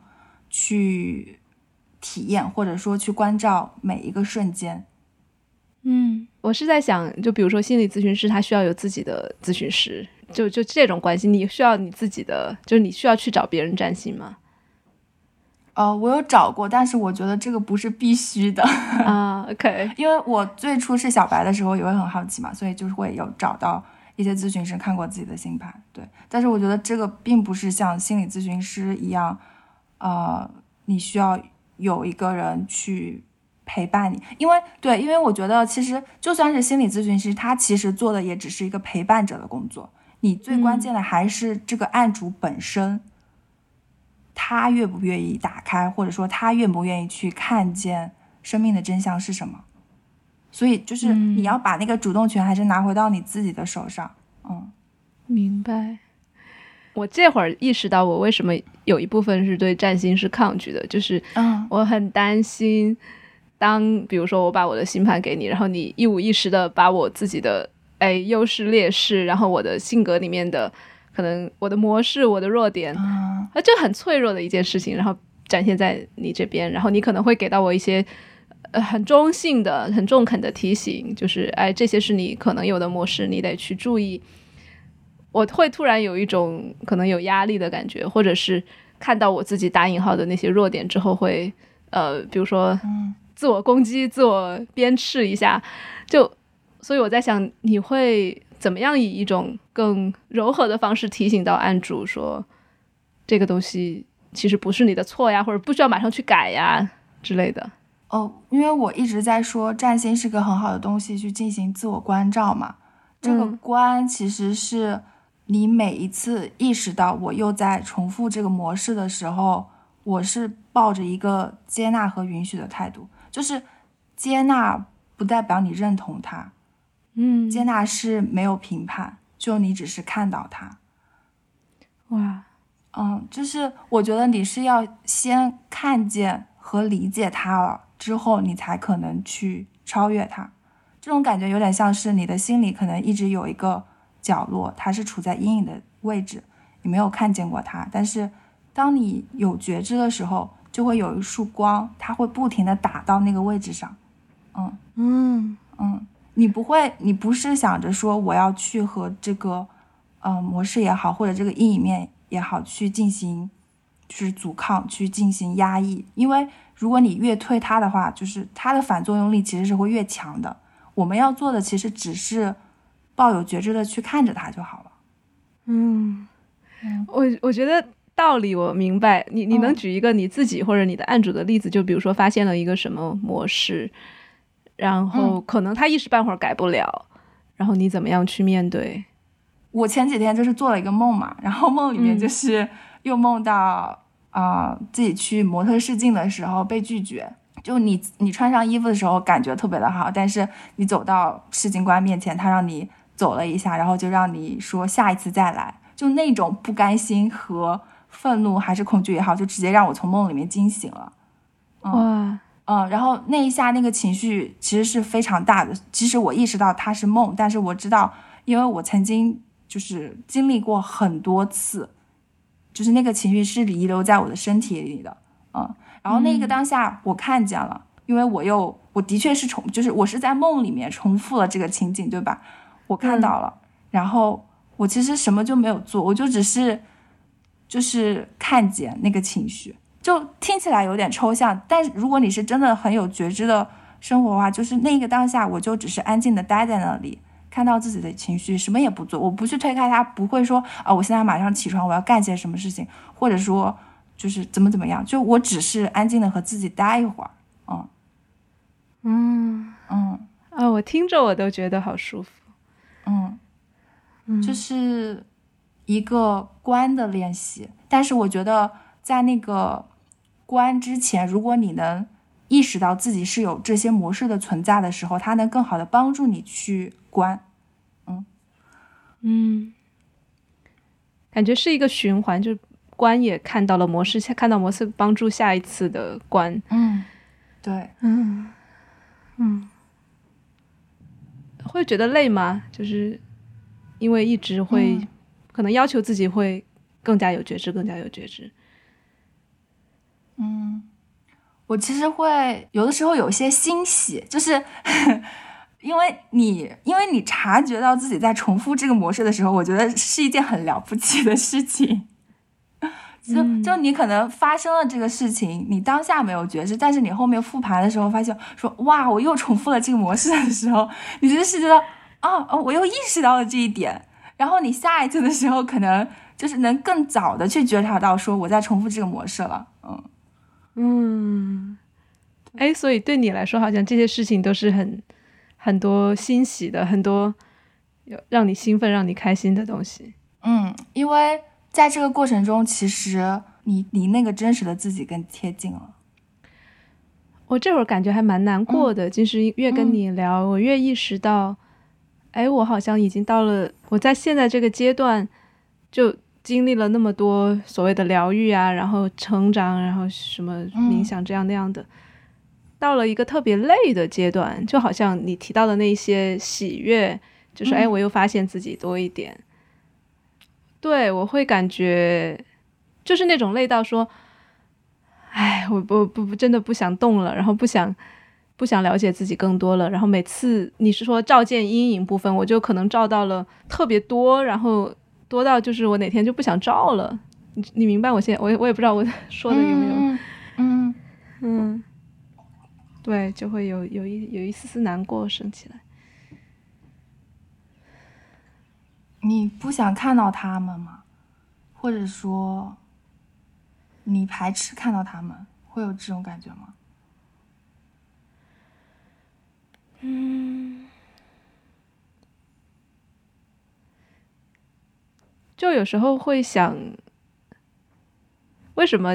去体验，或者说去关照每一个瞬间。我是在想，就比如说心理咨询师他需要有自己的咨询师，就这种关系，你需要你自己的，就是你需要去找别人占星吗？我有找过，但是我觉得这个不是必须的啊。OK， 因为我最初是小白的时候也会很好奇嘛，所以就会有找到一些咨询师看过自己的星盘，对。但是我觉得这个并不是像心理咨询师一样，你需要有一个人去陪伴你，因为我觉得其实就算是心理咨询师，他其实做的也只是一个陪伴者的工作，你最关键的还是这个案主本身。他愿不愿意打开，或者说他愿不愿意去看见生命的真相是什么？所以就是你要把那个主动权还是拿回到你自己的手上。明白。我这会儿意识到我为什么有一部分是对占星是抗拒的，就是我很担心，当比如说我把我的星盘给你，然后你一五一十的把我自己的优势劣势，然后我的性格里面的可能我的模式我的弱点就很脆弱的一件事情，然后展现在你这边，然后你可能会给到我一些很中性的很中肯的提醒，就是这些是你可能有的模式，你得去注意。我会突然有一种可能有压力的感觉，或者是看到我自己打引号的那些弱点之后会比如说自我攻击自我鞭笞一下，就所以我在想你会怎么样以一种更柔和的方式提醒到案主说这个东西其实不是你的错呀，或者不需要马上去改呀之类的？因为我一直在说占星是个很好的东西去进行自我关照嘛，这个观其实是你每一次意识到我又在重复这个模式的时候，我是抱着一个接纳和允许的态度，就是接纳不代表你认同它，接纳是没有评判，就你只是看到它。哇，就是我觉得你是要先看见和理解它了之后，你才可能去超越它。这种感觉有点像是你的心里可能一直有一个角落，它是处在阴影的位置，你没有看见过它，但是当你有觉知的时候，就会有一束光，它会不停地打到那个位置上。嗯嗯嗯，你不是想着说我要去和这个模式也好，或者这个阴影面也好去进行去阻抗，去进行压抑，因为如果你越推它的话，就是它的反作用力其实是会越强的。我们要做的其实只是抱有觉知的去看着它就好了。嗯，我觉得道理我明白。你能举一个你自己或者你的案主的例子，就比如说发现了一个什么模式，然后可能他一时半会儿改不了，然后你怎么样去面对？我前几天就是做了一个梦嘛，然后梦里面就是又梦到自己去模特试镜的时候被拒绝。就你穿上衣服的时候感觉特别的好，但是你走到试镜官面前，他让你走了一下，然后就让你说下一次再来，就那种不甘心和愤怒还是恐惧也好，就直接让我从梦里面惊醒了。哇，然后那一下那个情绪其实是非常大的，其实我意识到它是梦，但是我知道，因为我曾经就是经历过很多次，就是那个情绪是遗留在我的身体里的。然后那个当下我看见了，因为我的确是就是我是在梦里面重复了这个情景，对吧？我看到了，然后我其实什么就没有做，我就只是就是看见那个情绪。就听起来有点抽象，但如果你是真的很有觉知的生活的话，就是那个当下我就只是安静的待在那里，看到自己的情绪，什么也不做，我不去推开它，不会说啊，我现在马上起床，我要干些什么事情，或者说就是怎么样，就我只是安静的和自己待一会儿。我听着我都觉得好舒服。就是一个观的练习，但是我觉得在那个观之前，如果你能意识到自己是有这些模式的存在的时候，它能更好的帮助你去观。感觉是一个循环，就观也看到了模式，看到模式帮助下一次的观。对。会觉得累吗？就是因为一直会可能要求自己会更加有觉知。我其实会有的时候有些欣喜，就是因为你察觉到自己在重复这个模式的时候，我觉得是一件很了不起的事情。就你可能发生了这个事情，你当下没有觉知，但是你后面复盘的时候发现说，哇，我又重复了这个模式的时候，你就是觉得我又意识到了这一点，然后你下一次的时候可能就是能更早的去觉察到说我在重复这个模式了。所以对你来说好像这些事情都是很多欣喜的，很多让你兴奋让你开心的东西。因为在这个过程中其实你离那个真实的自己更贴近了。我这会儿感觉还蛮难过的，就是越跟你聊我越意识到，我好像已经到了我在现在这个阶段，就经历了那么多所谓的疗愈啊，然后成长，然后什么冥想这样那样的，到了一个特别累的阶段，就好像你提到的那些喜悦，就是我又发现自己多一点。对，我会感觉就是那种累到说，我真的不想动了，然后不想了解自己更多了。然后每次你是说照见阴影部分，我就可能照到了特别多，然后多到就是我哪天就不想照了。你明白我现在我也不知道我说的有没有。对，就会有一丝丝难过升起来。你不想看到他们吗？或者说你排斥看到他们，会有这种感觉吗？就有时候会想，为什么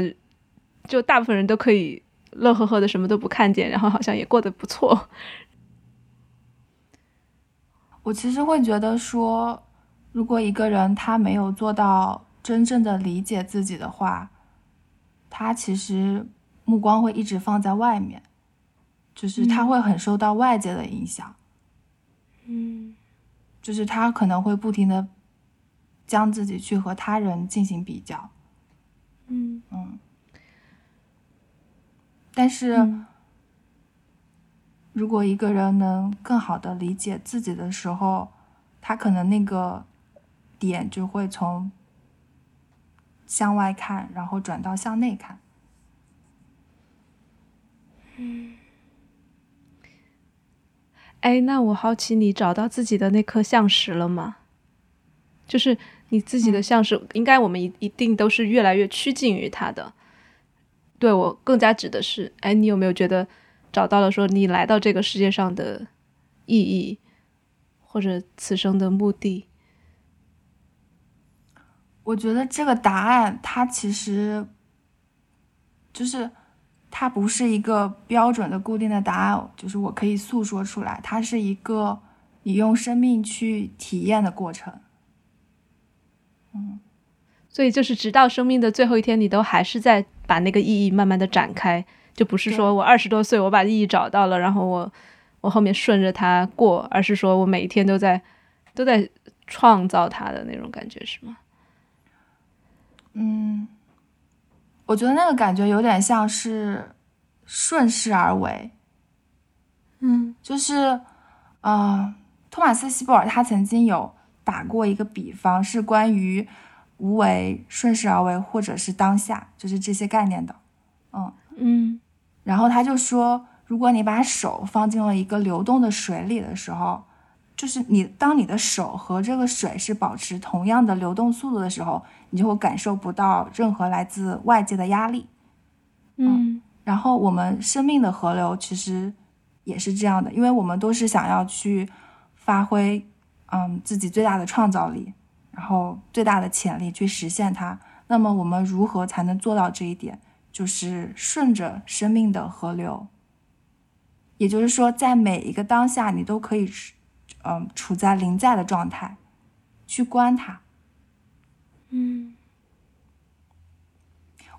就大部分人都可以乐呵呵的什么都不看见，然后好像也过得不错。我其实会觉得说，如果一个人他没有做到真正的理解自己的话，他其实目光会一直放在外面，就是他会很受到外界的影响。就是他可能会不停的将自己去和他人进行比较。嗯嗯，但是、如果一个人能更好的理解自己的时候，他可能那个点就会从向外看然后转到向内看。嗯，哎，那我好奇你找到自己的那颗象石了吗？就是你自己的象石、应该我们一定都是越来越趋近于它的。对，我更加指的是，哎，你有没有觉得找到了说你来到这个世界上的意义或者此生的目的？我觉得这个答案它其实就是它不是一个标准的固定的答案，就是我可以诉说出来，它是一个你用生命去体验的过程。嗯，所以就是直到生命的最后一天，你都还是在把那个意义慢慢的展开，就不是说我20多岁我把意义找到了，然后我后面顺着它过，而是说我每一天都在创造它的那种感觉，是吗？嗯，我觉得那个感觉有点像是顺势而为。嗯，就是托马斯·希波尔他曾经有打过一个比方，是关于无为、顺势而为或者是当下，就是这些概念的。嗯嗯，然后他就说，如果你把手放进了一个流动的水里的时候，就是当你的手和这个水是保持同样的流动速度的时候，你就会感受不到任何来自外界的压力。 然后我们生命的河流其实也是这样的，因为我们都是想要去发挥自己最大的创造力，然后最大的潜力去实现它。那么我们如何才能做到这一点？就是顺着生命的河流，也就是说在每一个当下你都可以处在临在的状态去观它。嗯，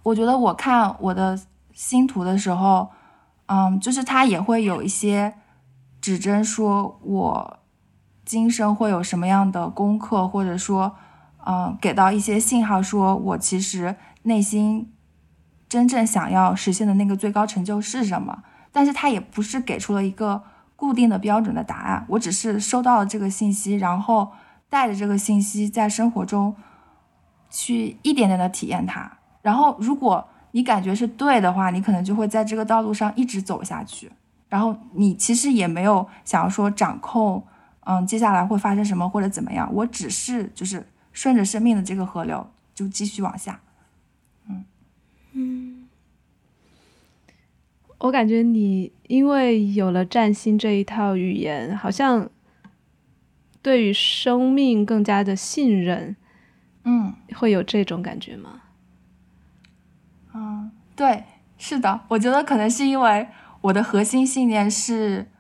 我觉得我看我的星图的时候，就是它也会有一些指针，说我今生会有什么样的功课，或者说给到一些信号，说我其实内心真正想要实现的那个最高成就是什么。但是它也不是给出了一个固定的标准的答案，我只是收到了这个信息，然后带着这个信息在生活中去一点点的体验它。然后如果你感觉是对的话，你可能就会在这个道路上一直走下去，然后你其实也没有想要说掌控接下来会发生什么或者怎么样，我只是就是顺着生命的这个河流就继续往下。嗯，我感觉你因为有了占星这一套语言，好像对于生命更加的信任。嗯，会有这种感觉吗？对，是的。我觉得可能是因为我的核心信念是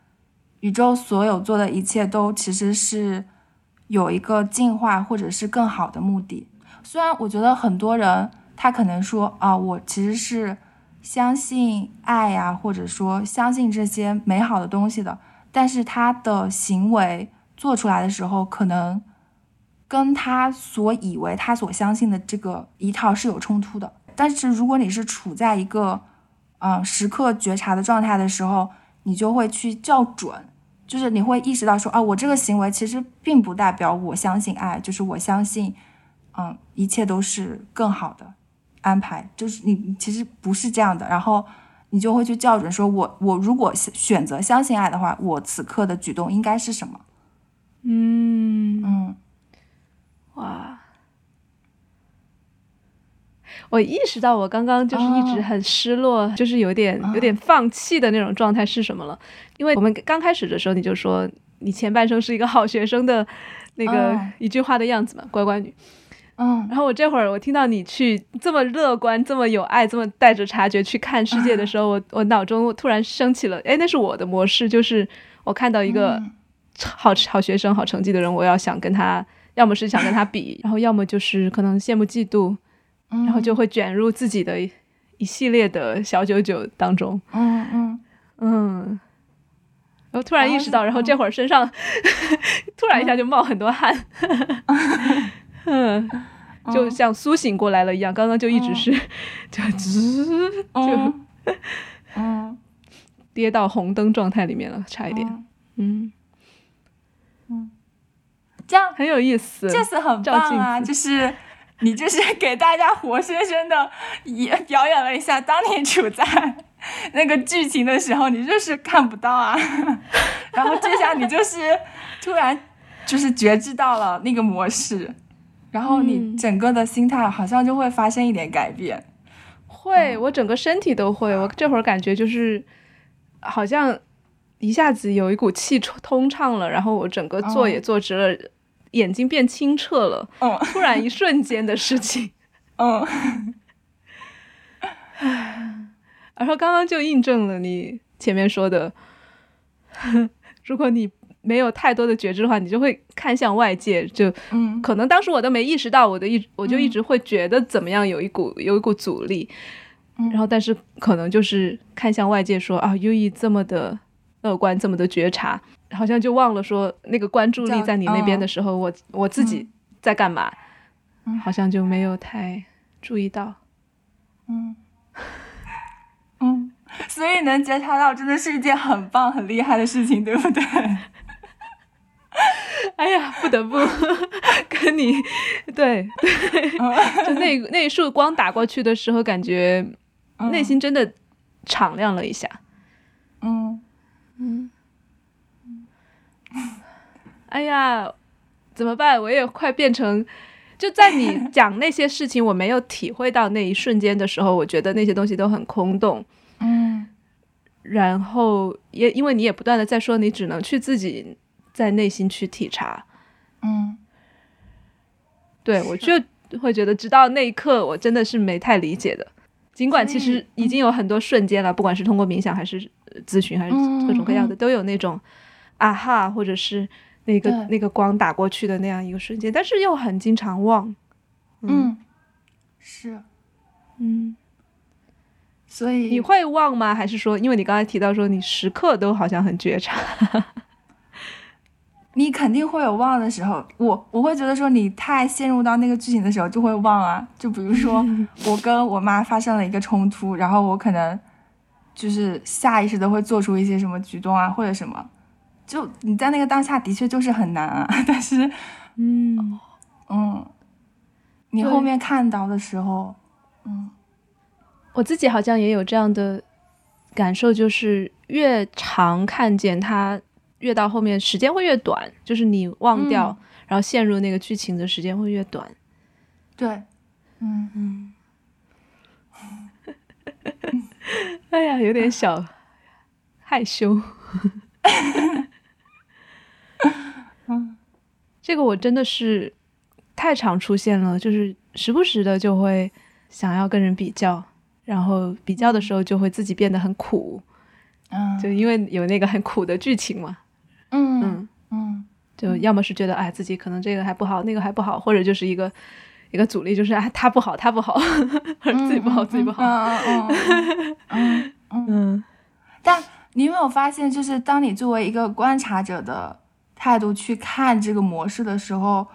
宇宙所有做的一切都其实是有一个进化或者是更好的目的。虽然我觉得很多人他可能说啊，我其实是相信爱呀，或者说相信这些美好的东西的，但是他的行为做出来的时候，可能跟他所以为他所相信的这个一套是有冲突的。但是如果你是处在一个时刻觉察的状态的时候，你就会去校准，就是你会意识到说啊，我这个行为其实并不代表我相信爱，就是我相信一切都是更好的安排，就是你其实不是这样的。然后你就会去校准说我如果选择相信爱的话，我此刻的举动应该是什么。嗯嗯，哇，我意识到我刚刚就是一直很失落，就是有点放弃的那种状态是什么了。因为我们刚开始的时候你就说你前半生是一个好学生的那个一句话的样子嘛，乖乖女。嗯，然后我这会儿我听到你去这么乐观、这么有爱、这么带着察觉去看世界的时候，我脑中突然升起了，哎，那是我的模式，就是我看到一个好学生、好成绩的人，我要想跟他，要么是想跟他比，然后要么就是可能羡慕、嫉妒，然后就会卷入自己的一系列的小九九当中。嗯嗯嗯，然后突然意识到，然后这会儿身上突然一下就冒很多汗。就像苏醒过来了一样，刚刚就一直是就跌到红灯状态里面了，差一点。这样很有意思，这是很棒啊，就是你就是给大家活生生的表演了一下，当你处在那个剧情的时候你就是看不到啊，然后这下你就是突然就是觉知到了那个模式，然后你整个的心态好像就会发生一点改变。会，我整个身体都会，我这会儿感觉就是好像一下子有一股气通畅了，然后我整个坐也坐直了，眼睛变清澈了，突然一瞬间的事情。然后刚刚就印证了你前面说的，如果你没有太多的觉知的话，你就会看向外界，就可能当时我都没意识到，我就一直会觉得怎么样有一股阻力，然后但是可能就是看向外界说啊，Yui这么的乐观，这么的觉察，好像就忘了说那个关注力在你那边的时候，我自己在干嘛，好像就没有太注意到。所以能觉察到真的是一件很棒很厉害的事情，对不对？哎呀，不得不跟你对就那一束光打过去的时候，感觉内心真的敞亮了一下。哎呀，怎么办，我也快变成就在你讲那些事情我没有体会到那一瞬间的时候，我觉得那些东西都很空洞。然后也因为你也不断的在说，你只能去自己在内心去体察。对，我就会觉得直到那一刻我真的是没太理解的，尽管其实已经有很多瞬间了，不管是通过冥想还是咨询还是各种各样的，都有那种啊哈，或者是那个光打过去的那样一个瞬间，但是又很经常忘。是。所以你会忘吗？还是说因为你刚才提到说你时刻都好像很觉察你肯定会有忘的时候。我会觉得说你太陷入到那个剧情的时候就会忘啊，就比如说我跟我妈发生了一个冲突，然后我可能就是下意识的会做出一些什么举动啊或者什么，就你在那个当下的确就是很难啊，但是你后面看到的时候，我自己好像也有这样的感受，就是越常看见它，越到后面时间会越短，就是你忘掉，然后陷入那个剧情的时间会越短。对，哎呀，有点小害羞。这个我真的是太常出现了，就是时不时的就会想要跟人比较，然后比较的时候就会自己变得很苦，就因为有那个很苦的剧情嘛。就要么是觉得哎自己可能这个还不好那个还不好，或者就是一个阻力，就是哎他不好他不好或者自己不好自己不好。但你有没有发现，就是当你作为一个观察者的态度去看这个模式的时候，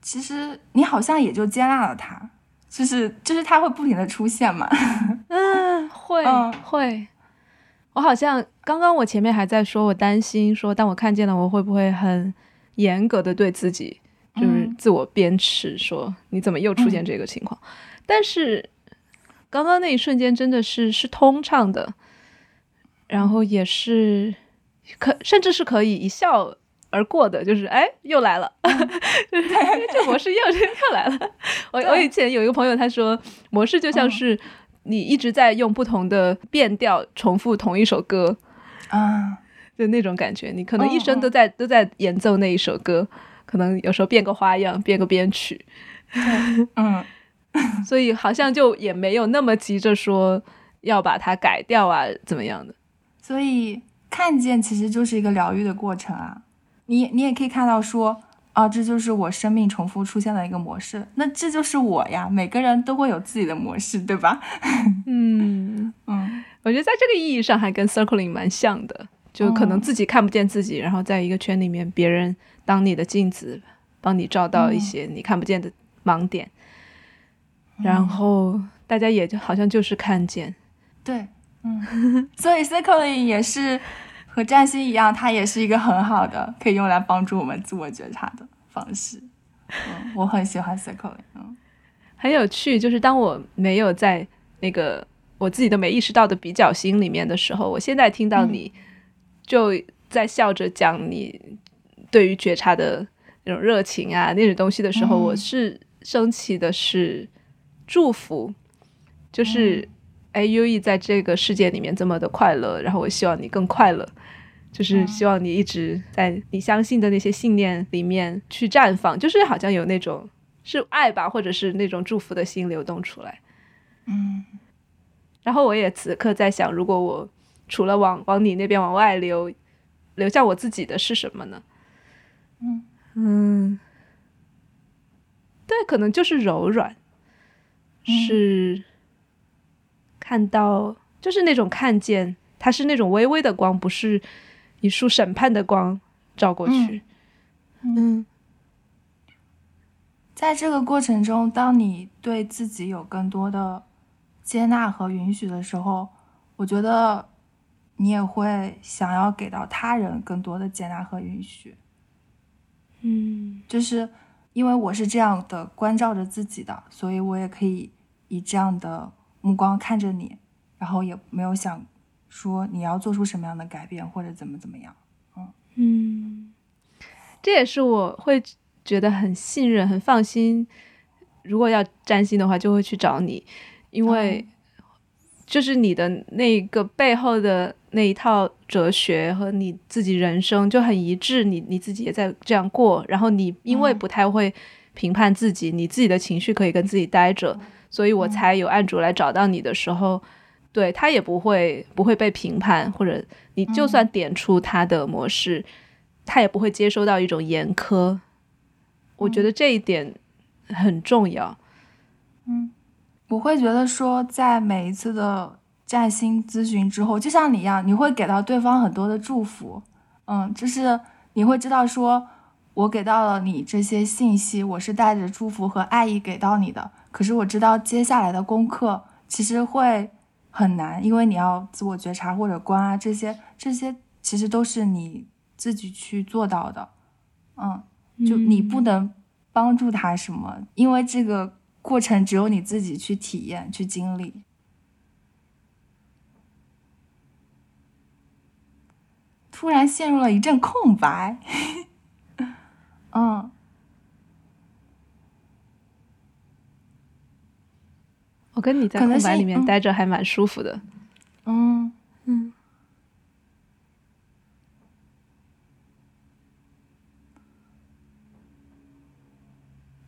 其实你好像也就接纳了它，就是它会不停的出现嘛。会。我好像刚刚我前面还在说，我担心说当我看见了我会不会很严格的对自己，就是自我鞭笞说你怎么又出现这个情况，但是刚刚那一瞬间真的是通畅的，然后也是甚至是可以一笑而过的，就是哎又来了这模式又来了。我以前有一个朋友他说，模式就像是你一直在用不同的变调重复同一首歌就那种感觉，你可能一生都在演奏那一首歌，可能有时候变个花样变个编曲所以好像就也没有那么急着说要把它改掉啊怎么样的。所以看见其实就是一个疗愈的过程啊，你也可以看到说啊，这就是我生命重复出现的一个模式，那这就是我呀，每个人都会有自己的模式，对吧？我觉得在这个意义上还跟 circling 蛮像的，就可能自己看不见自己，然后在一个圈里面别人当你的镜子帮你照到一些你看不见的盲点、嗯、然后大家也就好像就是看见。对，嗯，所以 Circling 也是和占星一样，它也是一个很好的可以用来帮助我们自我觉察的方式、嗯、我很喜欢 Circling、嗯、很有趣。就是当我没有在那个我自己都没意识到的比较心里面的时候，我现在听到你就在笑着讲你对于觉察的那种热情啊那种东西的时候、嗯、我是升起的是祝福，就是哎、嗯、Yui 在这个世界里面这么的快乐，然后我希望你更快乐，就是希望你一直在你相信的那些信念里面去绽放，就是好像有那种是爱吧，或者是那种祝福的心流动出来。嗯，然后我也此刻在想，如果我除了往你那边往外流，留下我自己的是什么呢？嗯嗯，对，可能就是柔软、嗯、是看到，就是那种看见，它是那种微微的光，不是一束审判的光照过去。 嗯， 嗯，在这个过程中，当你对自己有更多的接纳和允许的时候，我觉得你也会想要给到他人更多的接纳和允许。嗯，就是因为我是这样的关照着自己的，所以我也可以以这样的目光看着你，然后也没有想说你要做出什么样的改变或者怎么样。 嗯， 嗯，这也是我会觉得很信任很放心，如果要占星的话就会去找你，因为就是你的那个背后的那一套哲学和你自己人生就很一致，你自己也在这样过，然后你因为不太会评判自己、嗯、你自己的情绪可以跟自己待着、嗯、所以我才有案主来找到你的时候、嗯、对，他也不会被评判，或者你就算点出他的模式、嗯、他也不会接收到一种严苛、嗯、我觉得这一点很重要。嗯，我会觉得说在每一次的占星咨询之后，就像你一样，你会给到对方很多的祝福。嗯，就是你会知道说我给到了你这些信息，我是带着祝福和爱意给到你的，可是我知道接下来的功课其实会很难，因为你要自我觉察或者观啊，这些其实都是你自己去做到的。嗯，就你不能帮助他什么、嗯、因为这个过程只有你自己去体验去经历。突然陷入了一阵空白。嗯，我跟你在空白里面待着还蛮舒服的。嗯嗯，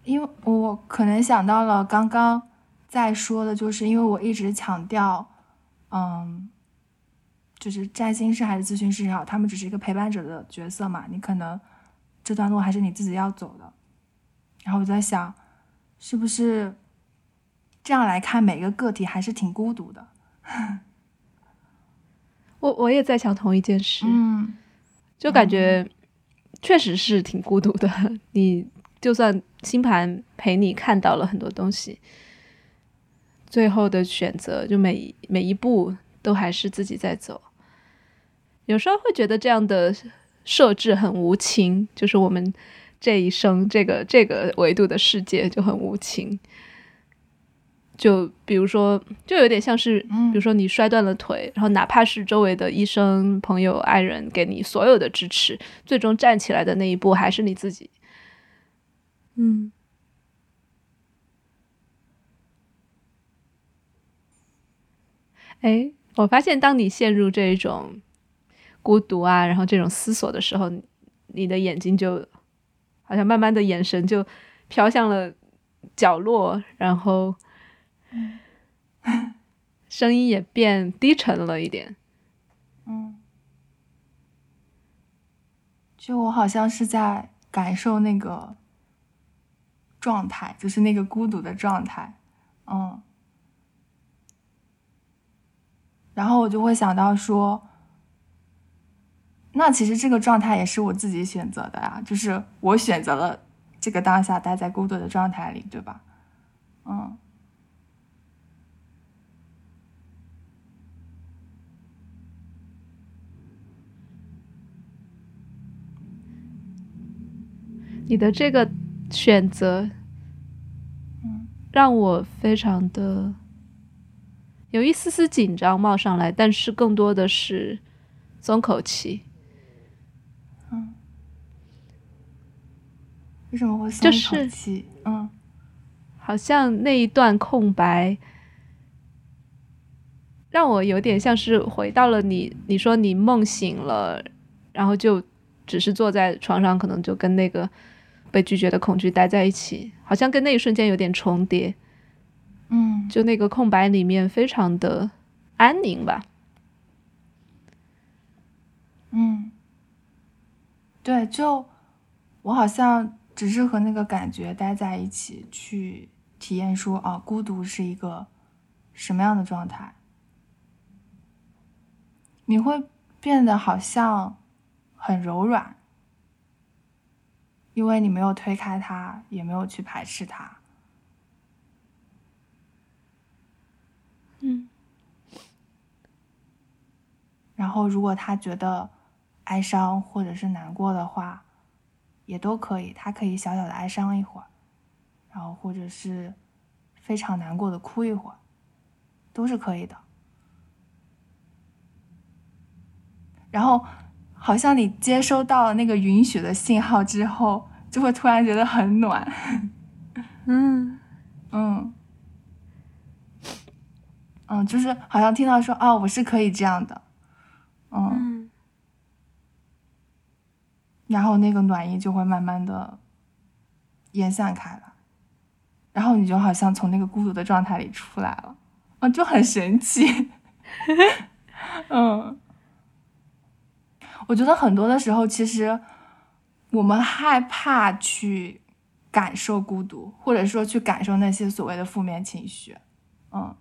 因为我可能想到了刚刚在说的，就是因为我一直强调，嗯，就是占星师还是咨询师也好，他们只是一个陪伴者的角色嘛，你可能这段路还是你自己要走的。然后我在想，是不是这样来看，每个个体还是挺孤独的。我也在想同一件事，嗯，就感觉确实是挺孤独的，你就算星盘陪你看到了很多东西，最后的选择就每一步都还是自己在走。有时候会觉得这样的设置很无情，就是我们这一生这个维度的世界就很无情。就比如说，就有点像是比如说你摔断了腿，然后哪怕是周围的医生朋友爱人给你所有的支持，最终站起来的那一步还是你自己。嗯，哎，我发现当你陷入这种孤独啊，然后这种思索的时候，你的眼睛就好像慢慢的眼神就飘向了角落，然后声音也变低沉了一点。嗯，就我好像是在感受那个状态，就是那个孤独的状态。嗯，然后我就会想到说，那其实这个状态也是我自己选择的呀，就是我选择了这个当下待在工作的状态里，对吧？嗯，你的这个选择让我非常的有一丝丝紧张冒上来，但是更多的是松口气。嗯，为什么会松口气？就是嗯，好像那一段空白让我有点像是回到了你说你梦醒了，然后就只是坐在床上，可能就跟那个被拒绝的恐惧待在一起，好像跟那一瞬间有点重叠。嗯，就那个空白里面非常的安宁吧。嗯，对，就我好像只是和那个感觉待在一起，去体验说啊，孤独是一个什么样的状态。你会变得好像很柔软，因为你没有推开它，也没有去排斥它。嗯。然后如果他觉得哀伤或者是难过的话，也都可以，他可以小小的哀伤一会儿，然后或者是非常难过的哭一会儿，都是可以的。然后好像你接收到了那个允许的信号之后，就会突然觉得很暖。嗯嗯嗯，就是好像听到说啊，我是可以这样的。嗯，嗯，然后那个暖意就会慢慢的延散开了，然后你就好像从那个孤独的状态里出来了。啊，就很神奇。嗯。我觉得很多的时候，其实我们害怕去感受孤独，或者说去感受那些所谓的负面情绪。嗯，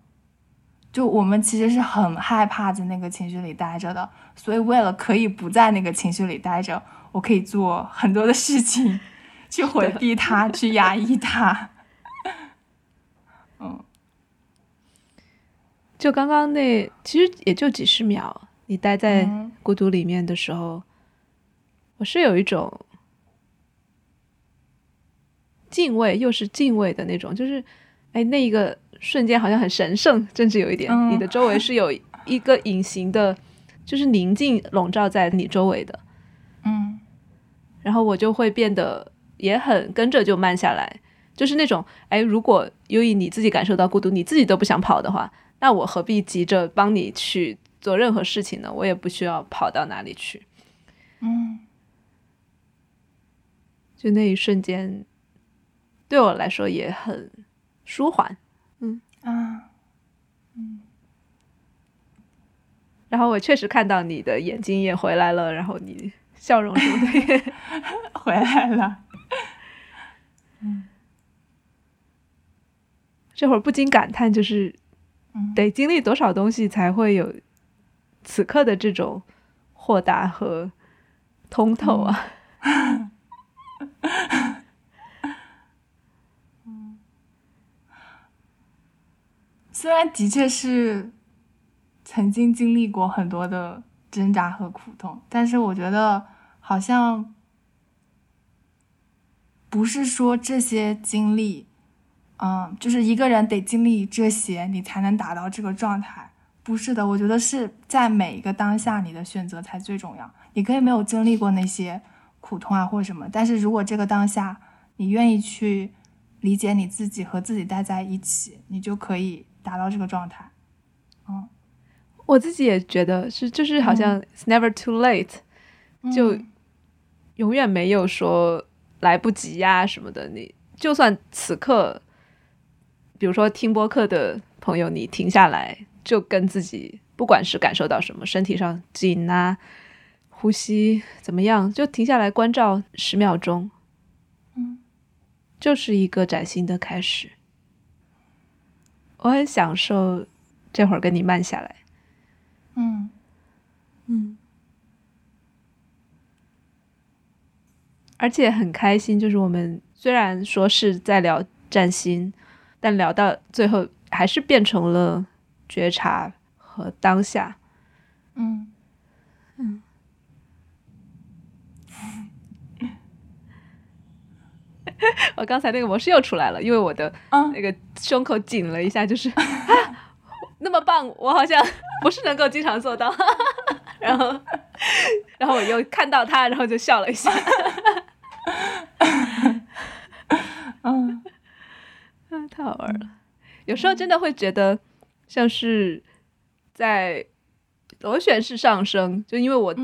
就我们其实是很害怕在那个情绪里待着的，所以为了可以不在那个情绪里待着，我可以做很多的事情去回避它，去压抑它。嗯，就刚刚那其实也就几十秒。你待在孤独里面的时候，我是有一种敬畏，又是敬畏的那种，就是哎，那一个瞬间好像很神圣，甚至有一点，你的周围是有一个隐形的，就是宁静笼罩在你周围的。嗯，然后我就会变得也很跟着就慢下来，就是那种哎，如果由于你自己感受到孤独，你自己都不想跑的话，那我何必急着帮你去做任何事情呢？我也不需要跑到哪里去。嗯，就那一瞬间对我来说也很舒缓。嗯啊，嗯。然后我确实看到你的眼睛也回来了，然后你笑容什么的也回来了。嗯，这会儿不禁感叹，就是得经历多少东西才会有此刻的这种豁达和通透啊。嗯，虽然的确是曾经经历过很多的挣扎和苦痛，但是我觉得好像不是说这些经历，就是一个人得经历这些你才能达到这个状态。不是的，我觉得是在每一个当下你的选择才最重要。你可以没有经历过那些苦痛啊或什么，但是如果这个当下你愿意去理解你自己，和自己待在一起，你就可以达到这个状态。嗯，我自己也觉得是，就是好像 it's never too late，就永远没有说来不及呀什么的。你就算此刻比如说听播客的朋友，你停下来就跟自己，不管是感受到什么，身体上紧啊，呼吸怎么样，就停下来关照10秒钟，就是一个崭新的开始。我很享受这会儿跟你慢下来。嗯嗯，而且很开心，就是我们虽然说是在聊占星，但聊到最后还是变成了觉察和当下。嗯嗯，我刚才那个模式又出来了，因为我的那个胸口紧了一下，就是、那么棒，我好像不是能够经常做到。然后我又看到他，然后就笑了一下。嗯太好玩了。有时候真的会觉得像是在螺旋式上升，就因为我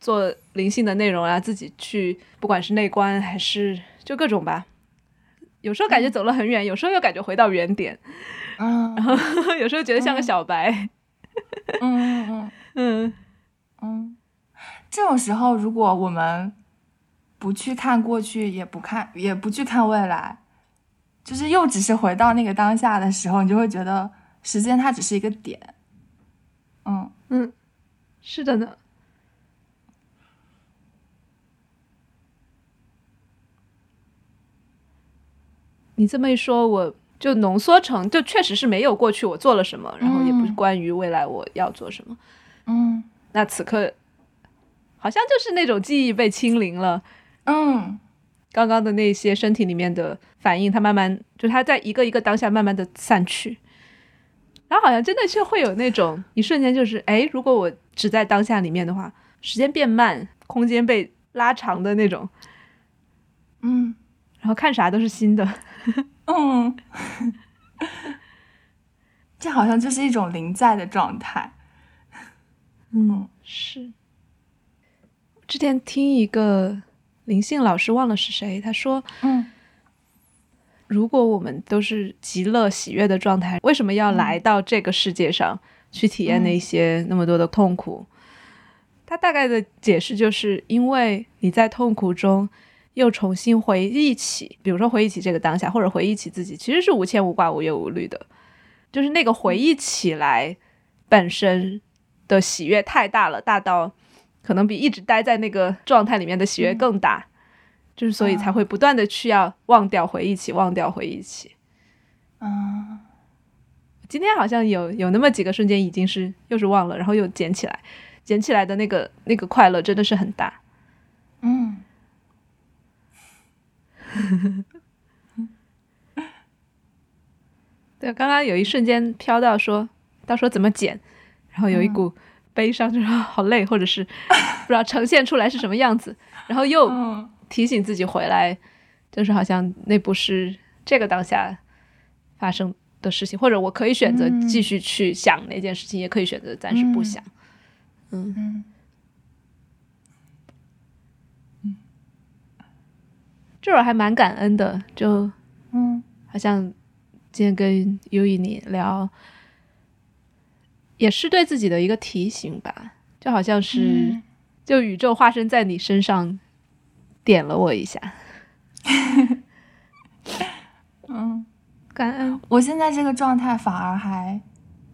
做灵性的内容啊，自己去不管是内观还是就各种吧，有时候感觉走了很远，有时候又感觉回到原点，然后有时候觉得像个小白。这种时候如果我们不去看过去，也不去看未来，就是又只是回到那个当下的时候，你就会觉得时间它只是一个点。是的呢。你这么一说，我就浓缩成就确实是没有过去我做了什么，然后也不是关于未来我要做什么。那此刻好像就是那种记忆被清零了。刚刚的那些身体里面的反应，它慢慢就它在一个一个当下慢慢的散去，然后好像真的就会有那种一瞬间，就是哎，如果我只在当下里面的话，时间变慢，空间被拉长的那种。然后看啥都是新的。这好像就是一种临在的状态。是。之前听一个灵性老师，忘了是谁，他说如果我们都是极乐喜悦的状态，为什么要来到这个世界上去体验那些那么多的痛苦？他大概的解释就是因为你在痛苦中又重新回忆起，比如说回忆起这个当下，或者回忆起自己，其实是无牵无挂无忧无虑的，就是那个回忆起来本身的喜悦太大了，大到可能比一直待在那个状态里面的喜悦更大。就是所以才会不断的去要忘掉回忆起，忘掉回忆起。今天好像有那么几个瞬间已经是又是忘了，然后又捡起来，捡起来的那个快乐真的是很大。对，刚刚有一瞬间飘到说到说怎么剪，然后有一股悲伤，就说好累，或者是不知道呈现出来是什么样子，然后又提醒自己回来，就是好像那不是这个当下发生的事情，或者我可以选择继续去想那件事情，也可以选择暂时不想。这会儿还蛮感恩的，就好像今天跟 Yui 你聊也是对自己的一个提醒吧，就好像是就宇宙化身在你身上点了我一下。感恩。我现在这个状态反而还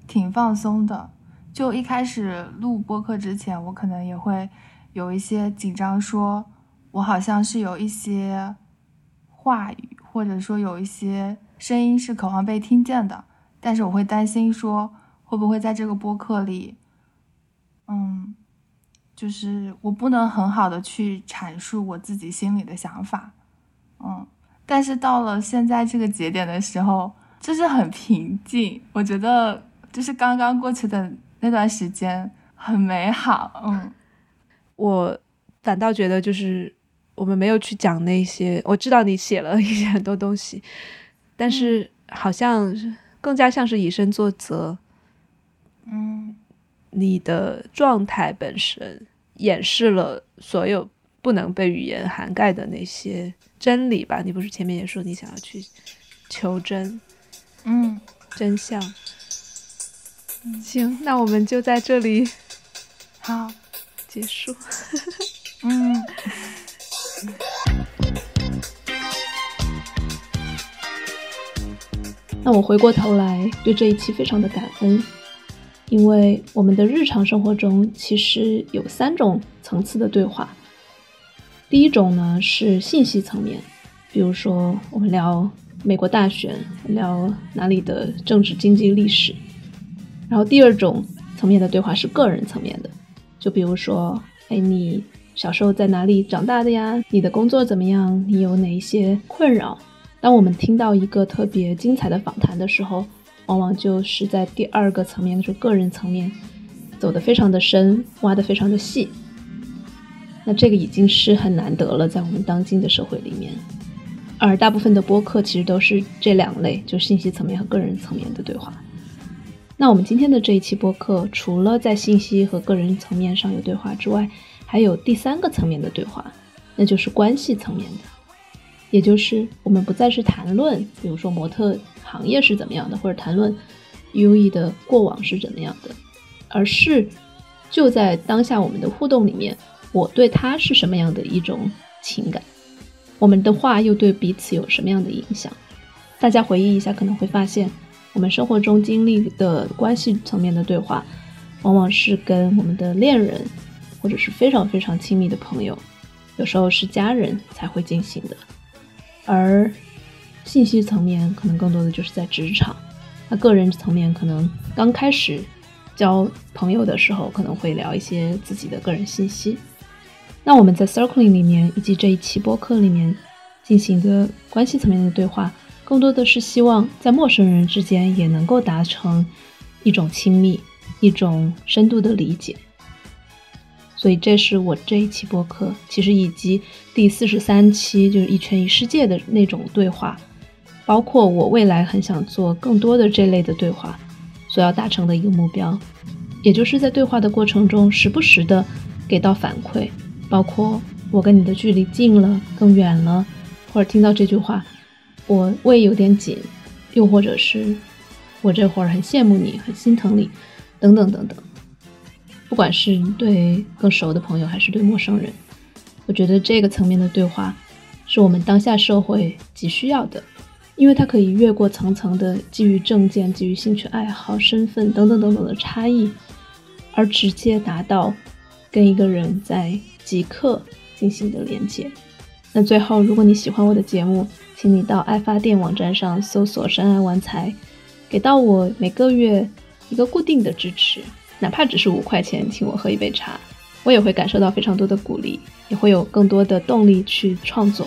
挺放松的，就一开始录播客之前，我可能也会有一些紧张，说我好像是有一些话语，或者说有一些声音是渴望被听见的，但是我会担心说会不会在这个播客里，就是我不能很好的去阐述我自己心里的想法。但是到了现在这个节点的时候，就是很平静，我觉得就是刚刚过去的那段时间很美好。我反倒觉得就是我们没有去讲那些，我知道你写了一些很多东西，但是好像更加像是以身作则。你的状态本身掩饰了所有不能被语言涵盖的那些真理吧？你不是前面也说你想要去求真，真相。行，那我们就在这里，好，结束。那我回过头来对这一期非常的感恩，因为我们的日常生活中其实有3种层次的对话，第一种呢是信息层面，比如说我们聊美国大选，聊哪里的政治经济历史。然后第二种层面的对话是个人层面的，就比如说你小时候在哪里长大的呀，你的工作怎么样，你有哪一些困扰。当我们听到一个特别精彩的访谈的时候，往往就是在第二个层面，就是个人层面走得非常的深，挖得非常的细。那这个已经是很难得了，在我们当今的社会里面。而大部分的播客其实都是这两类，就信息层面和个人层面的对话。那我们今天的这一期播客，除了在信息和个人层面上有对话之外，还有第三个层面的对话，那就是关系层面的。也就是我们不再是谈论比如说模特行业是怎么样的，或者谈论 UE 的过往是怎么样的，而是就在当下我们的互动里面，我对他是什么样的一种情感，我们的话又对彼此有什么样的影响。大家回忆一下，可能会发现我们生活中经历的关系层面的对话，往往是跟我们的恋人或者是非常非常亲密的朋友，有时候是家人才会进行的。而信息层面可能更多的就是在职场，那个人层面可能刚开始交朋友的时候可能会聊一些自己的个人信息。那我们在 Circling 里面以及这一期播客里面进行的关系层面的对话，更多的是希望在陌生人之间也能够达成一种亲密，一种深度的理解。所以这是我这一期播客，其实以及第43期就是一圈一世界的那种对话，包括我未来很想做更多的这类的对话所要达成的一个目标，也就是在对话的过程中时不时的给到反馈，包括我跟你的距离近了，更远了，或者听到这句话我胃有点紧，又或者是我这会儿很羡慕你，很心疼你，等等等等。不管是对更熟的朋友还是对陌生人，我觉得这个层面的对话是我们当下社会极需要的，因为它可以越过层层的基于政见、基于兴趣爱好、身份等等等等的差异，而直接达到跟一个人在即刻进行的连接。那最后，如果你喜欢我的节目，请你到爱发电网站上搜索深爱玩财，给到我每个月一个固定的支持，哪怕只是5块钱请我喝一杯茶，我也会感受到非常多的鼓励，也会有更多的动力去创作。